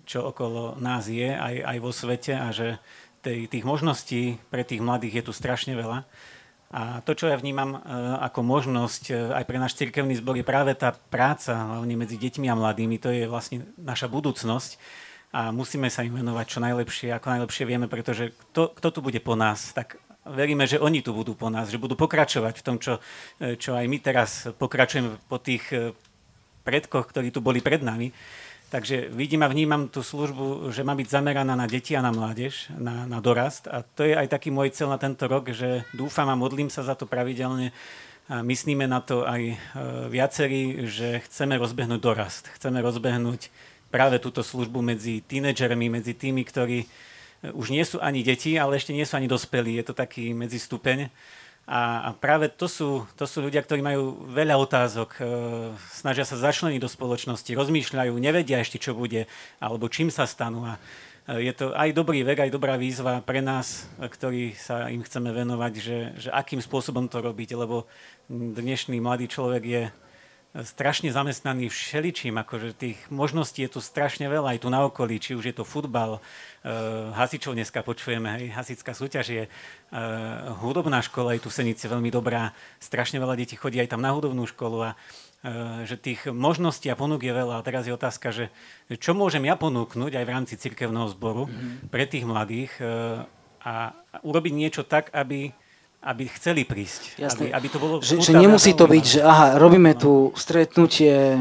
čo okolo nás je, aj, aj vo svete, a že tej, tých možností pre tých mladých je tu strašne veľa. A to, čo ja vnímam ako možnosť aj pre náš cirkevný zbor, je práve tá práca, hlavne medzi deťmi a mladými. To je vlastne naša budúcnosť a musíme sa im venovať čo najlepšie, ako najlepšie vieme, pretože kto, kto tu bude po nás, tak veríme, že oni tu budú po nás, že budú pokračovať v tom, čo, čo aj my teraz pokračujeme po tých predkoch, ktorí tu boli pred nami. Takže vidím a vnímam tú službu, že má byť zameraná na deti a na mládež, na, na dorast. A to je aj taký môj cieľ na tento rok, že dúfam a modlím sa za to pravidelne. A myslíme na to aj viacerí, že chceme rozbehnúť dorast. Chceme rozbehnúť práve túto službu medzi tínedžermi, medzi tými, ktorí už nie sú ani deti, ale ešte nie sú ani dospelí. Je to taký medzistupeň. A práve to sú, to sú ľudia, ktorí majú veľa otázok, snažia sa začleniť do spoločnosti, rozmýšľajú, nevedia ešte, čo bude, alebo čím sa stanú. A je to aj dobrý vek, aj dobrá výzva pre nás, ktorí sa im chceme venovať, že, že akým spôsobom to robiť, lebo dnešný mladý človek je strašne zamestnaný všeličím, akože tých možností je tu strašne veľa, aj tu na okolí, či už je to futbal, hasičov dneska počujeme, hej, hasičská súťaž je, hudobná škola je tu v Senici veľmi dobrá, strašne veľa detí chodí aj tam na hudobnú školu a že tých možností a ponúk je veľa. A teraz je otázka, že čo môžem ja ponúknuť aj v rámci cirkevného zboru mm-hmm. pre tých mladých a urobiť niečo tak, aby aby chceli prísť. Jasné. Aby, aby to bolo že, že nemusí to byť, že aha, robíme tu stretnutie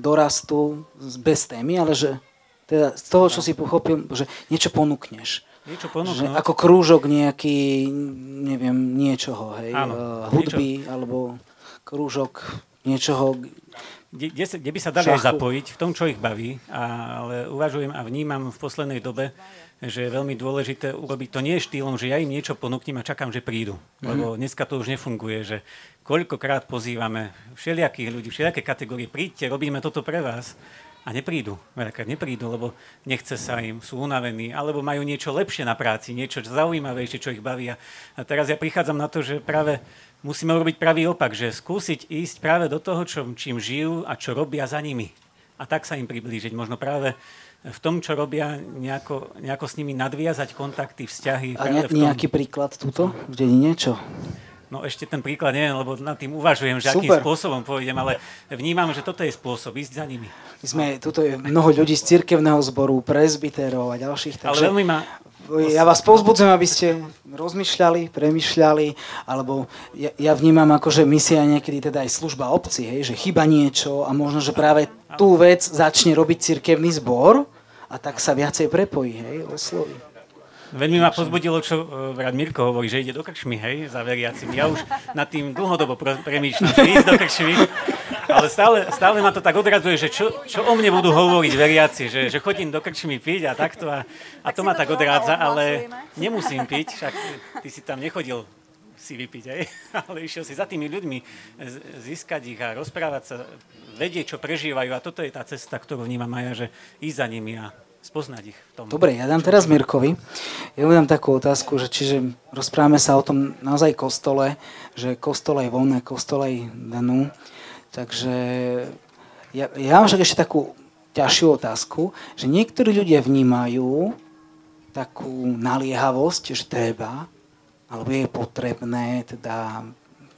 dorastu bez témy, ale že teda z toho, čo si pochopil, že niečo ponúkneš. Niečo ponúkneš. Ako krúžok nejaký, neviem, niečoho, hej, áno, hudby, niečo. Alebo krúžok niečoho. Kde, kde by sa dali aj zapojiť v tom, čo ich baví, a, ale uvažujem a vnímam v poslednej dobe, že je veľmi dôležité urobiť to nie štýlom, že ja im niečo ponúknem a čakám, že prídu. Lebo dneska to už nefunguje, že koľkokrát pozývame všelijakých ľudí, všelijaké kategórie, príďte, robíme toto pre vás a neprídu. Veľakrát neprídu, lebo nechce sa im, sú unavení, alebo majú niečo lepšie na práci, niečo zaujímavejšie, čo ich baví. A teraz ja prichádzam na to, že práve musíme urobiť pravý opak, že skúsiť ísť práve do toho, čo, čím žijú a čo robia za nimi. A tak sa im priblížiť. Možno práve v tom, čo robia, nejako, nejako s nimi nadviazať kontakty, vzťahy. A ne, nejaký príklad tuto? V dedine niečo? No ešte ten príklad nie, lebo nad tým uvažujem, že super, akým spôsobom pôjdem, ale vnímam, že toto je spôsob, ísť za nimi. My sme, tuto je mnoho ľudí z cirkevného zboru, presbyterov a ďalších. Takže ale veľmi ma... Ja vás povzbudzujem, aby ste rozmýšľali, premýšľali, alebo ja, ja vnímam ako, že misia niekedy teda aj služba obci, hej, že chýba niečo a možno, že práve tú vec začne robiť cirkevný zbor a tak sa viacej prepojí, hej, osloví. Veľmi ma pozbudilo, čo brat Mirko hovorí, že ide do krčmy, hej, za veriacim. Ja už nad tým dlhodobo premýšľam, že ísť do krčmy, ale stále, stále ma to tak odrazuje, že čo, čo o mne budú hovoriť veriaci, že, že chodím do krčmy piť a takto a, a to ma tak odrádza, ale nemusím piť, však ty si tam nechodil si vypiť, hej, ale išiel si za tými ľuďmi získať ich a rozprávať sa, vedieť, čo prežívajú, a toto je tá cesta, ktorú vnímam aj ja, že ísť za nimi a spoznať ich v tom. Dobre, ja dám teraz Mirkovi. Ja mu dám takú otázku, že čiže rozprávame sa o tom naozaj kostole, že kostole je von, kostole je dnu. Takže ja, ja mám však ešte takú ťažšiu otázku, že niektorí ľudia vnímajú takú naliehavosť, že treba, alebo je potrebné teda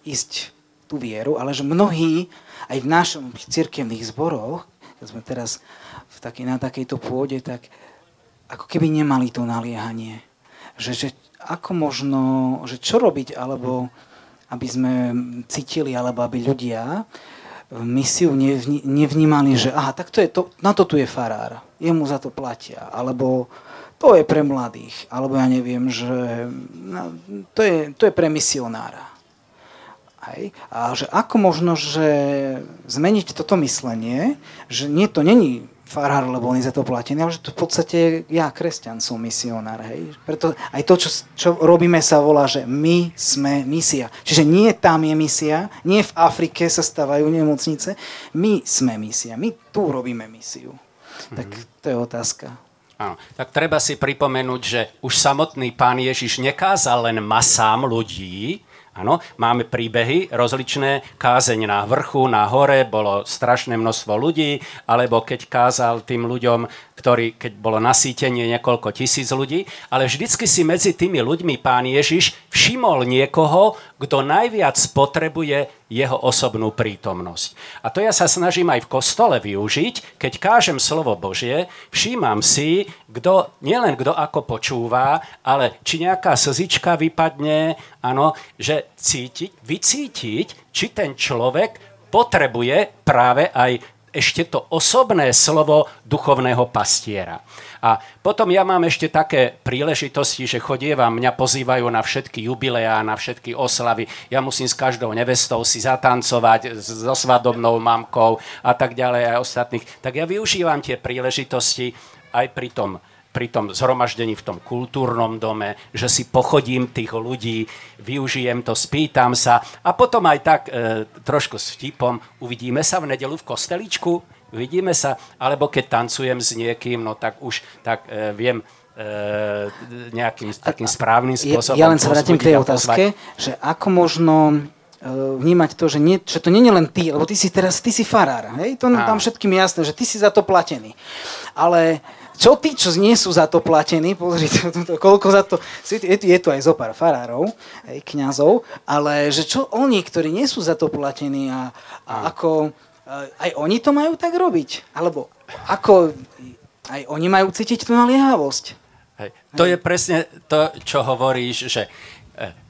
ísť tú vieru, ale že mnohí aj v našom cirkevných zboroch, keď sme teraz v takej, na takejto pôde, tak ako keby nemali to naliehanie. Že, že ako možno, že čo robiť, alebo aby sme cítili, alebo aby ľudia misiu nevnímali, že aha, tak to je to, na to tu je farár, jemu za to platia, alebo to je pre mladých, alebo ja neviem, že no, to, je, to je pre misionára. Hej. A že ako možno, že zmeniť toto myslenie, že nie, to není farár, lebo on je za to platený, ale že to v podstate ja, kresťan, som misionár. Hej. Preto aj to, čo, čo robíme, sa volá, že my sme misia. Čiže nie tam je misia, nie v Afrike sa stavajú nemocnice, my sme misia, my tu robíme misiu. Mhm. Tak to je otázka. Áno. Tak treba si pripomenúť, že už samotný Pán Ježiš nekázal len masám ľudí. Áno, máme príbehy rozličné, kázeň na vrchu, na hore, bolo strašné množstvo ľudí, alebo keď kázal tým ľuďom, ktorí, keď bolo nasýtenie niekoľko tisíc ľudí, ale vždycky si medzi tými ľuďmi Pán Ježiš všimol niekoho, kto najviac potrebuje jeho osobnú prítomnosť. A to ja sa snažím aj v kostole využiť, keď kážem slovo Božie, všímam si, kto, nielen kto ako počúva, ale či nejaká slzička vypadne, áno, že cítiť, vycítiť, či ten človek potrebuje práve aj ešte to osobné slovo duchovného pastiera. A potom ja mám ešte také príležitosti, že chodievam, mňa pozývajú na všetky jubileá, na všetky oslavy. Ja musím s každou nevestou si zatancovať, so svadobnou mamkou a tak ďalej aj ostatných. Tak ja využívam tie príležitosti aj pri tom, pri tom zhromaždení v tom kultúrnom dome, že si pochodím tých ľudí, využijem to, spýtam sa a potom aj tak e, trošku s vtipom, uvidíme sa v nedeľu v kosteličku, vidíme sa, alebo keď tancujem s niekým, no tak už tak e, viem e, nejakým takým správnym spôsobom. Ja, ja len sa vrátim k tej otázke, že ako možno vnímať to, že, nie, že to nie je len ty, lebo ty si teraz, ty si farár, hej? To tam všetkým jasné, že ty si za to platený. Ale čo tí, čo nie sú za to platení, pozrite, koľko za to, je to aj zopár farárov, aj kňazov, ale že čo oni, ktorí nie sú za to platení a, a ako, aj oni to majú tak robiť, alebo ako, aj oni majú cítiť tú naliehavosť. Hej. Hej. To je presne to, čo hovoríš, že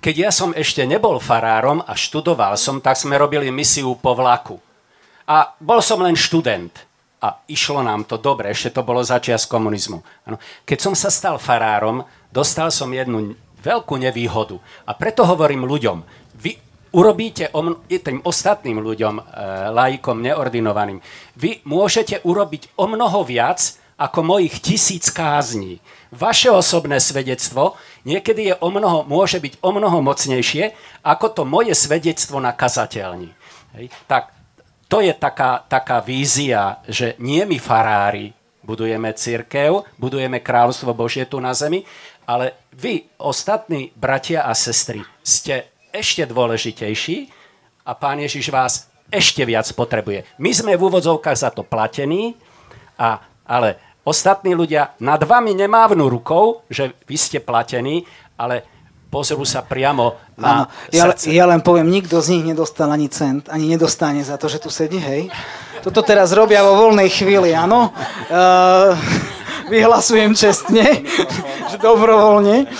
keď ja som ešte nebol farárom a študoval som, tak sme robili misiu po vlaku a bol som len študent. A išlo nám to dobre, ešte to bolo začiatok komunizmu. Ano. Keď som sa stal farárom, dostal som jednu veľkú nevýhodu. A preto hovorím ľuďom, vy urobíte, tým ostatným ľuďom, laikom, neordinovaným, vy môžete urobiť o mnoho viac ako mojich tisíc kázní. Vaše osobné svedectvo niekedy je o mnoho, môže byť o mnoho mocnejšie ako to moje svedectvo na kazateľni. Hej. Tak, to je taká, taká vízia, že nie my farári budujeme cirkev, budujeme kráľovstvo Božie tu na zemi, ale vy, ostatní bratia a sestry, ste ešte dôležitejší a Pán Ježiš vás ešte viac potrebuje. My sme v úvodzovkách za to platení, a, ale ostatní ľudia nad vami nemávnu rukou, že vy ste platení, ale pozrú sa priamo na ja, srdce. Ja len poviem, nikto z nich nedostal ani cent, ani nedostane za to, že tu sedí, hej. Toto teraz robia vo voľnej chvíli, áno. Uh, vyhlasujem čestne, že dobrovoľne.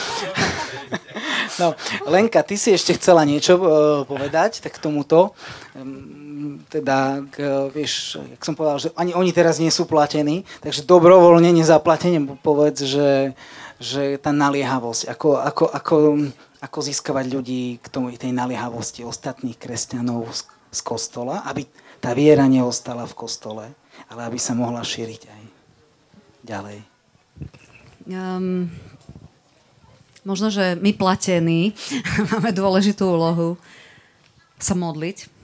No, Lenka, ty si ešte chcela niečo uh, povedať, tak k tomuto. Um, teda, k, vieš, jak som povedal, že ani oni teraz nie sú platení, takže dobrovoľne, nezaplatenie, povedz, že že tá naliehavosť, ako, ako, ako, ako získavať ľudí k tomu, tej naliehavosti ostatných kresťanov z, z kostola, aby tá viera neostala v kostole, ale aby sa mohla šíriť aj ďalej. Um, možno, že my platení máme dôležitú úlohu sa modliť,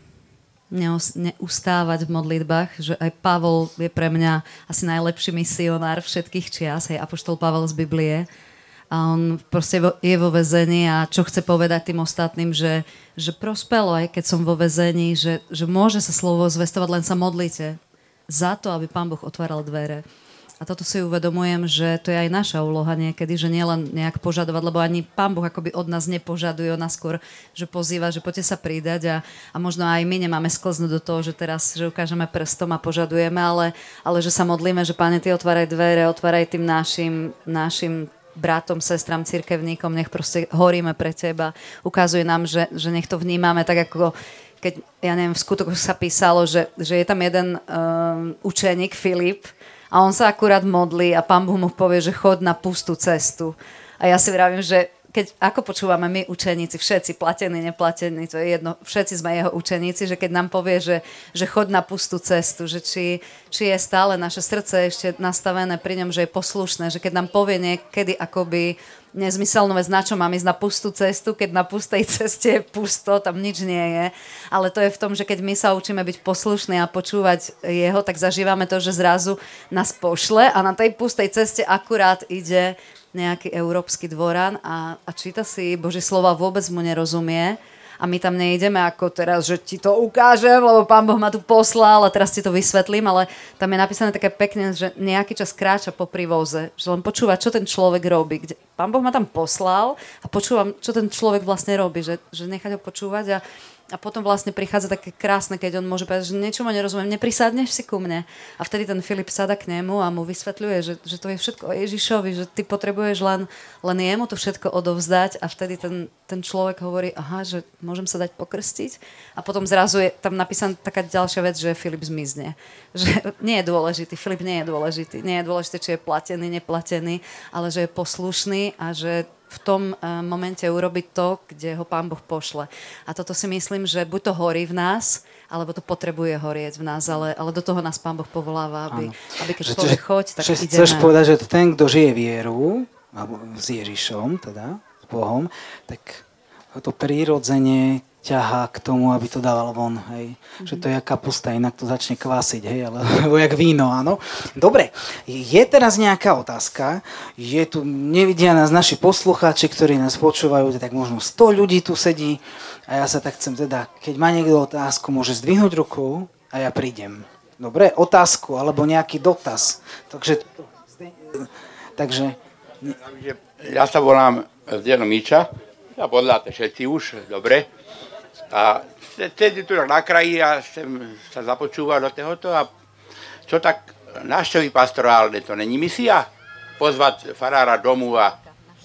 neustávať v modlitbách, že aj Pavel je pre mňa asi najlepší misionár všetkých čias, hej, apoštol Pavel z Biblie. A on proste je vo väzení a čo chce povedať tým ostatným, že, že prospelo, aj keď som vo väzení, že, že môže sa slovo zvestovať, len sa modlite za to, aby Pán Boh otváral dvere. A toto si uvedomujem, že to je aj naša úloha niekedy, že nielen nejak požadovať, lebo ani Pán Boh akoby od nás nepožaduje, on nás skôr, že pozýva, že poďte sa pridať a, a možno aj my nemáme sklznúť do toho, že teraz, že ukážeme prstom a požadujeme, ale, ale že sa modlíme, že Pane, ty otváraj dvere, otváraj tým našim, našim bratom, sestram, cirkevníkom, nech proste horíme pre teba. Ukazuje nám, že, že nech to vnímame tak ako keď, ja neviem, v skutkoch sa písalo, že, že je tam jeden um, učeník, Filip, a on sa akurát modlí a Pán Boh mu povie, že chod na pustú cestu. A ja si vravím, že keď ako počúvame my učeníci, všetci platení, neplatení, to je jedno, všetci sme jeho učeníci, že keď nám povie, že, že chod na pustú cestu, že či, či je stále naše srdce ešte nastavené pri ňom, že je poslušné, že keď nám povie niekedy akoby nezmyselnú vec, na čo mám ísť na pustú cestu, keď na pustej ceste je pusto, tam nič nie je. Ale to je v tom, že keď my sa učíme byť poslušní a počúvať jeho, tak zažívame to, že zrazu nás pošle a na tej pustej ceste akurát ide nejaký európsky dvoran a, a číta si Božie slova, vôbec mu nerozumie. A my tam nejdeme ako teraz, že ti to ukážem, lebo Pán Boh ma tu poslal a teraz ti to vysvetlím, ale tam je napísané také pekne, že nejaký čas kráča po prívoze, že len počúva, čo ten človek robí. Kde Pán Boh ma tam poslal a počúvam, čo ten človek vlastne robí, že, že nechať ho počúvať a, a potom vlastne prichádza také krásne, keď on môže povedať, že niečomu nerozumiem, neprisadneš si ku mne. A vtedy ten Filip sada k nemu a mu vysvetľuje, že, že to je všetko o Ježišovi, že ty potrebuješ len, len jemu to všetko odovzdať a vtedy ten, ten človek hovorí, aha, že môžem sa dať pokrstiť. A potom zrazu je tam napísaná taká ďalšia vec, že Filip zmizne. Že nie je dôležitý, Filip nie je dôležitý. Nie je dôležité, či je platený, neplatený, ale že je poslušný a že v tom momente urobiť to, kde ho Pán Boh pošle. A toto si myslím, že buď to horí v nás, alebo to potrebuje horieť v nás, ale, ale do toho nás Pán Boh povoláva, aby, aby keď človek choď, tak ideme. Chceš povedať, že ten, kto žije vieru, alebo s Ježišom, teda, s Bohom, tak to prírodzene ťahá k tomu, aby to dával von, hej. Mm-hmm. Že to je kapusta, inak to začne kvásiť, hej, alebo jak víno, áno. Dobre, je teraz nejaká otázka, je tu, nevidia nás naši poslucháči, ktorí nás počúvajú, tak možno sto ľudí tu sedí a ja sa tak chcem teda, keď má niekto otázku, môže zdvihnúť ruku a ja prídem. Dobre, otázku, alebo nejaký dotaz. Takže, takže... Ja sa volám Zdeno Míča, ja podľaté všetci už, dobre. A tedy tu na kraji ja som sa započúval do tohoto a čo tak návštevy pastorálne, to není misia? Pozvať farára domu a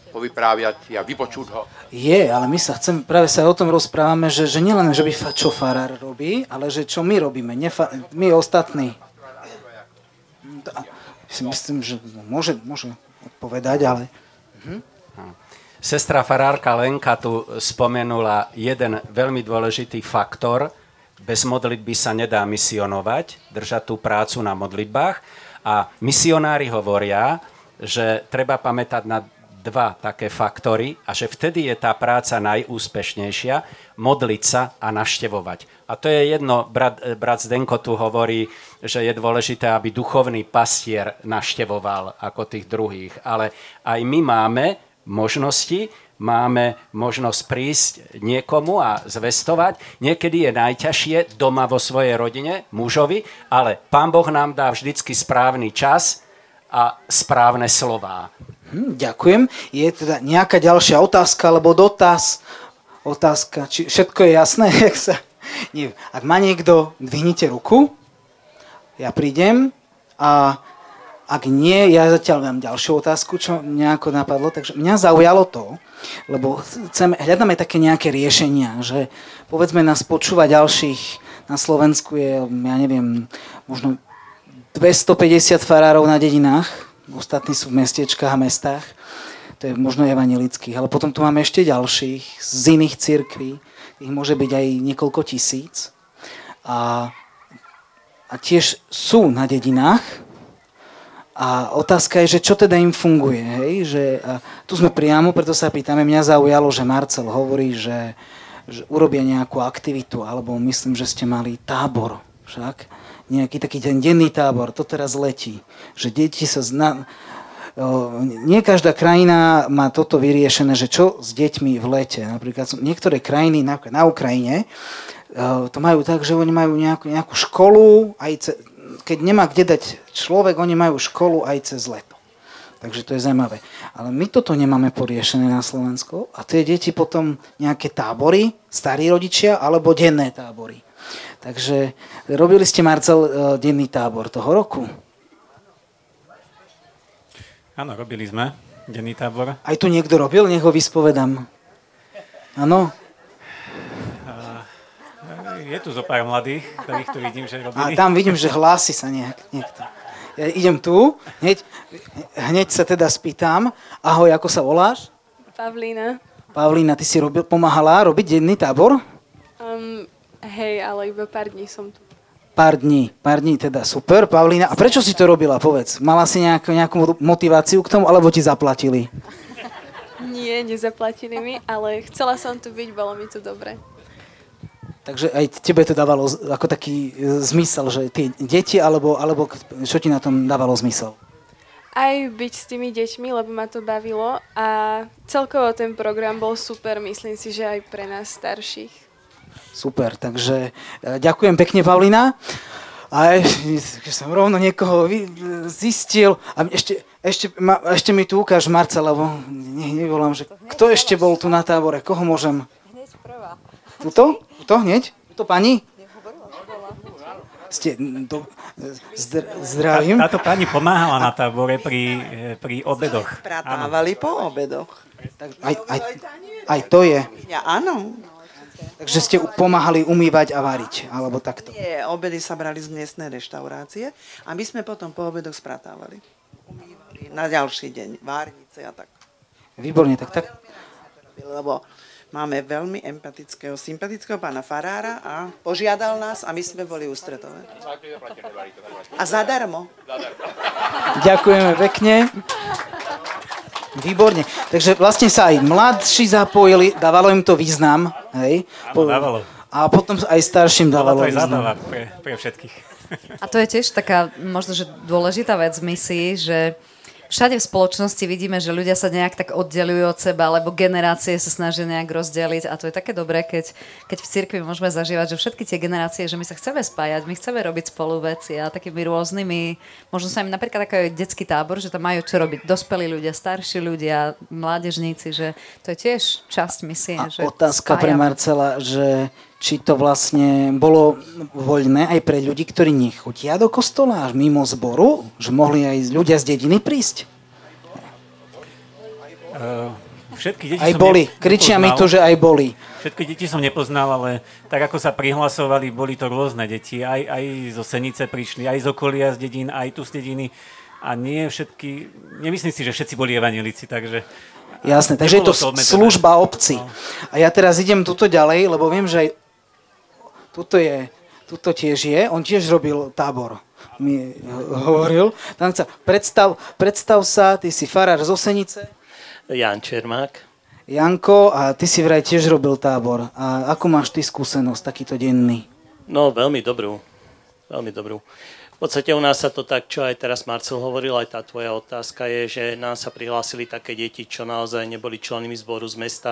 povypráviať a vypočuť ho. Je, ale my sa chceme, práve sa o tom rozprávame, že, že nielen, že by fa, čo farár robí, ale že čo my robíme, nefa, my ostatní. Ja si myslím, že môže, môže odpovedať, ale... Mhm. Sestra farárka Lenka tu spomenula jeden veľmi dôležitý faktor. Bez modlitby sa nedá misionovať, držať tú prácu na modlitbách. A misionári hovoria, že treba pamätať na dva také faktory a že vtedy je tá práca najúspešnejšia, modliť sa a navštevovať. A to je jedno, brat, brat Zdenko tu hovorí, že je dôležité, aby duchovný pastier navštevoval ako tých druhých. Ale aj my máme možnosti, máme možnosť prísť niekomu a zvestovať. Niekedy je najťažšie doma vo svojej rodine, mužovi, ale Pán Boh nám dá vždycky správny čas a správne slová. Hm, ďakujem. Je teda nejaká ďalšia otázka alebo dotaz? Otázka, či všetko je jasné? Ak, sa... Nie, ak má niekto, dvihnite ruku, ja prídem a... Ak nie, ja zatiaľ mám ďalšiu otázku, čo nejako napadlo. Takže mňa zaujalo to, lebo chceme, hľadáme také nejaké riešenia, že povedzme nás počúva ďalších, na Slovensku je, ja neviem, možno dvestopäťdesiat farárov na dedinách, ostatní sú v mestečkách a mestách, to je možno evanjelických, ale potom tu máme ešte ďalších z iných cirkví, ich môže byť aj niekoľko tisíc a, a tiež sú na dedinách. A otázka je, že čo teda im funguje, hej? Že, tu sme priamo, preto sa pýtame, mňa zaujalo, že Marcel hovorí, že, že urobia nejakú aktivitu, alebo myslím, že ste mali tábor, však? Nejaký taký ten denný tábor, to teraz letí, že deti sa zna... Nie každá krajina má toto vyriešené, že čo s deťmi v lete, napríklad niektoré krajiny, napríklad na Ukrajine, to majú tak, že oni majú nejakú, nejakú školu, aj ce... keď nemá kde dať človek, oni majú školu aj cez leto. Takže to je zaujímavé. Ale my toto nemáme poriešené na Slovensku a tie deti potom nejaké tábory, starí rodičia alebo denné tábory. Takže robili ste, Marcel, denný tábor toho roku? Áno, robili sme denný tábor. Aj tu niekto robil? Nech ho vyspovedám. Áno? Je tu zo pár mladých, ktorých tu vidím, že robili. A tam vidím, že hlási sa nejak niekto. Ja idem tu, hneď, hneď sa teda spýtam. Ahoj, ako sa voláš? Pavlína. Pavlína, ty si robil, pomáhala robiť denný tábor? Um, hej, ale iba pár dní som tu. Pár dní, pár dní, teda super, Pavlína. A prečo si to robila, povedz? Mala si nejak, nejakú motiváciu k tomu, alebo ti zaplatili? Nie, nezaplatili mi, ale chcela som tu byť, bolo mi to dobre. Takže aj tebe to dávalo ako taký zmysel, že tie deti, alebo, alebo čo ti na tom dávalo zmysel? Aj byť s tými deťmi, lebo ma to bavilo a celkovo ten program bol super, myslím si, že aj pre nás starších. Super, takže ďakujem pekne, Pavlína. A keď som rovno niekoho zistil, a ešte, ešte, ma, ešte mi tu ukáž Marcela, lebo ne, nevolám, že kto ešte bol tu na tábore, koho môžem? Hneď prvá. Tuto? Tuto hneď? Tuto pani? Ste, do, zdr, zdravím. Tá, táto pani pomáhala na tábore pri, pri obedoch. Pratávali po obedoch. Tak, aj, aj, aj to je. Áno. Takže ste pomáhali umývať a variť, alebo takto? Nie, obedy sa brali z miestnej reštaurácie a my sme potom po obedoch spratávali. Umývali na ďalší deň, várnice a tak. Výborne, tak tak. Lebo máme veľmi empatického, sympatického pána farára a požiadal nás a my sme boli ústretové. A zadarmo. Ďakujeme pekne. Výborne. Takže vlastne sa aj mladší zapojili, dávalo im to význam. Hej? Áno, dávalo. A potom aj starším dávalo význam. Dávalo to aj pre, pre všetkých. A to je tiež taká možno, že dôležitá vec v misii, že všade v spoločnosti vidíme, že ľudia sa nejak tak oddeľujú od seba, alebo generácie sa snažia nejak rozdeliť a to je také dobré, keď, keď v cirkvi môžeme zažívať, že všetky tie generácie, že my sa chceme spájať, my chceme robiť spolu veci a takými rôznymi, možno sa im napríklad taký detský tábor, že tam majú čo robiť dospelí ľudia, starší ľudia, mládežníci, že to je tiež časť misie. A že otázka spájame. Pre Marcela, že či to vlastne bolo voľné aj pre ľudí, ktorí nechodia do kostola až mimo zboru, že mohli aj ľudia z dediny prísť? Uh, všetky deti aj som boli. Nepoznal. Kričia mi to, že aj boli. Všetky deti som nepoznal, ale tak ako sa prihlasovali, boli to rôzne deti. Aj, aj zo Senice prišli, aj z okolia z dedín, aj tu z dediny. A nie všetky, nemyslím si, že všetci boli evanjelici, takže... Jasné, takže je to, to služba obci. No. A ja teraz idem tuto ďalej, lebo viem, že aj Tuto je, tuto tiež je, on tiež robil tábor, mi hovoril. Sa, predstav, predstav sa, ty si farár z Osenice. Jan Čermák. Janko, a ty si vraj tiež robil tábor. A ako máš ty skúsenosť takýto denný? No, veľmi dobrú, veľmi dobrú. V podstate u nás sa to tak, čo aj teraz Marcel hovoril, aj tá tvoja otázka je, že nám sa prihlásili také deti, čo naozaj neboli členmi zboru z mesta,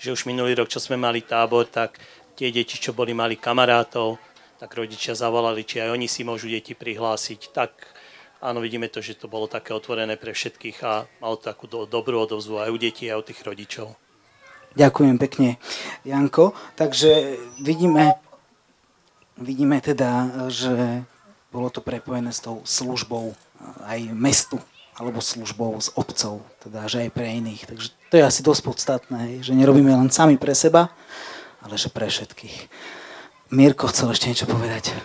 že už minulý rok, čo sme mali tábor, tak tie deti, čo boli, mali kamarátov, tak rodičia zavolali, či aj oni si môžu deti prihlásiť. Tak áno, vidíme to, že to bolo také otvorené pre všetkých a malo takú do, dobrú odovzvu aj u detí, aj u tých rodičov. Ďakujem pekne, Janko. Takže vidíme, vidíme teda, že bolo to prepojené s tou službou aj mestu, alebo službou s obcov, teda že aj pre iných. Takže to je asi dosť podstatné, že nerobíme len sami pre seba, ale že pre všetkých. Mirko chcel ešte niečo povedať.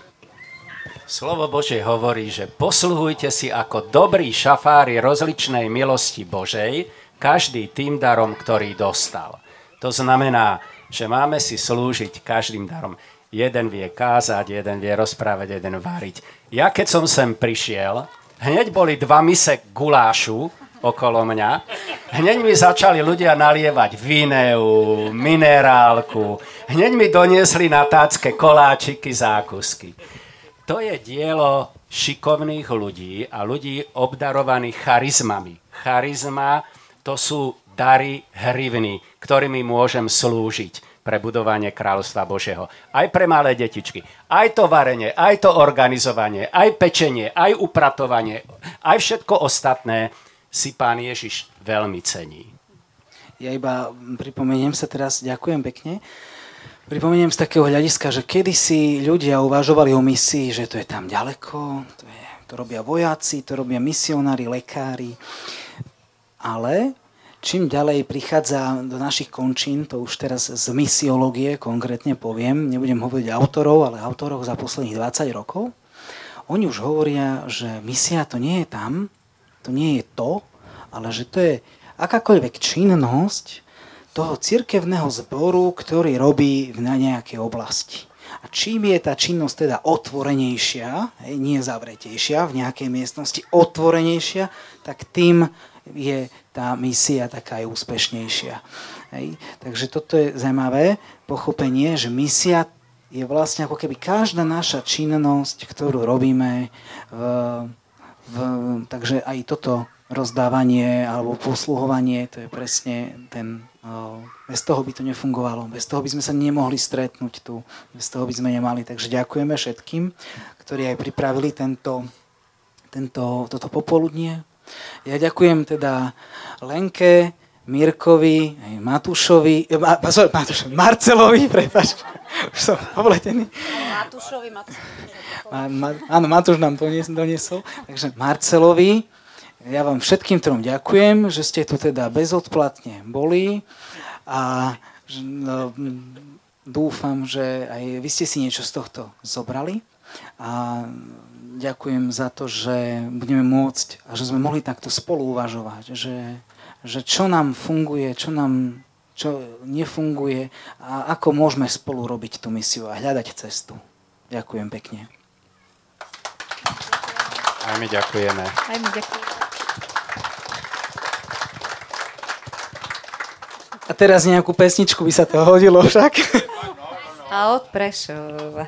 Slovo Božie hovorí, že posluhujte si ako dobrí šafári rozličnej milosti Božej, každý tým darom, ktorý dostal. To znamená, že máme si slúžiť každým darom. Jeden vie kázať, jeden vie rozprávať, jeden variť. Ja keď som sem prišiel, hneď boli dva mise gulášu okolo mňa. Hneď mi začali ľudia nalievať vineu, minerálku. Hneď mi doniesli na tácke koláčiky, zákusky. To je dielo šikovných ľudí a ľudí obdarovaných charizmami. Charizma, to sú dary hrivny, ktorými môžem slúžiť pre budovanie kráľovstva Božieho. Aj pre malé detičky. Aj to varenie, aj to organizovanie, aj pečenie, aj upratovanie, aj všetko ostatné si Pán Ježiš veľmi cení. Ja iba pripomeniem sa teraz, ďakujem pekne, pripomeniem z takého hľadiska, že kedysi ľudia uvažovali o misii, že to je tam ďaleko, to, je, to robia vojaci, to robia misionári, lekári, ale čím ďalej prichádza do našich končín, to už teraz z misiológie konkrétne poviem, nebudem hovoriť autorov, ale autoroch za posledných dvadsať rokov, oni už hovoria, že misia to nie je tam, to nie je to, ale že to je akákoľvek činnosť toho cirkevného zboru, ktorý robí v nejakej oblasti. A čím je tá činnosť teda otvorenejšia, nie zavretejšia v nejakej miestnosti, otvorenejšia, tak tým je tá misia taká aj úspešnejšia. Hej. Takže toto je zaujímavé pochopenie, že misia je vlastne ako keby každá naša činnosť, ktorú robíme, v, v, takže aj toto rozdávanie alebo posluhovanie, to je presne ten, bez toho by to nefungovalo, bez toho by sme sa nemohli stretnúť tu, bez toho by sme nemali. Takže ďakujeme všetkým, ktorí aj pripravili tento, tento, toto popoludnie. Ja ďakujem teda Lenke, Mirkovi, Matúšovi, ma, sorry, Matúšovi, Marcelovi, prepáč, už som povletený. Matúšovi, Matúšovi. Ma, ma, áno, Matúš nám to doniesol, takže Marcelovi. Ja vám všetkým trom ďakujem, že ste tu teda bezodplatne boli a dúfam, že aj vy ste si niečo z tohto zobrali. A ďakujem za to, že budeme môcť a že sme mohli takto spolu uvažovať, že, že čo nám funguje, čo nám čo nefunguje a ako môžeme spolu robiť tú misiu a hľadať cestu. Ďakujem pekne. Aj my ďakujeme. Aj my ďakujeme. A teraz nejakú pesničku by sa to hodilo však. A od Prešova.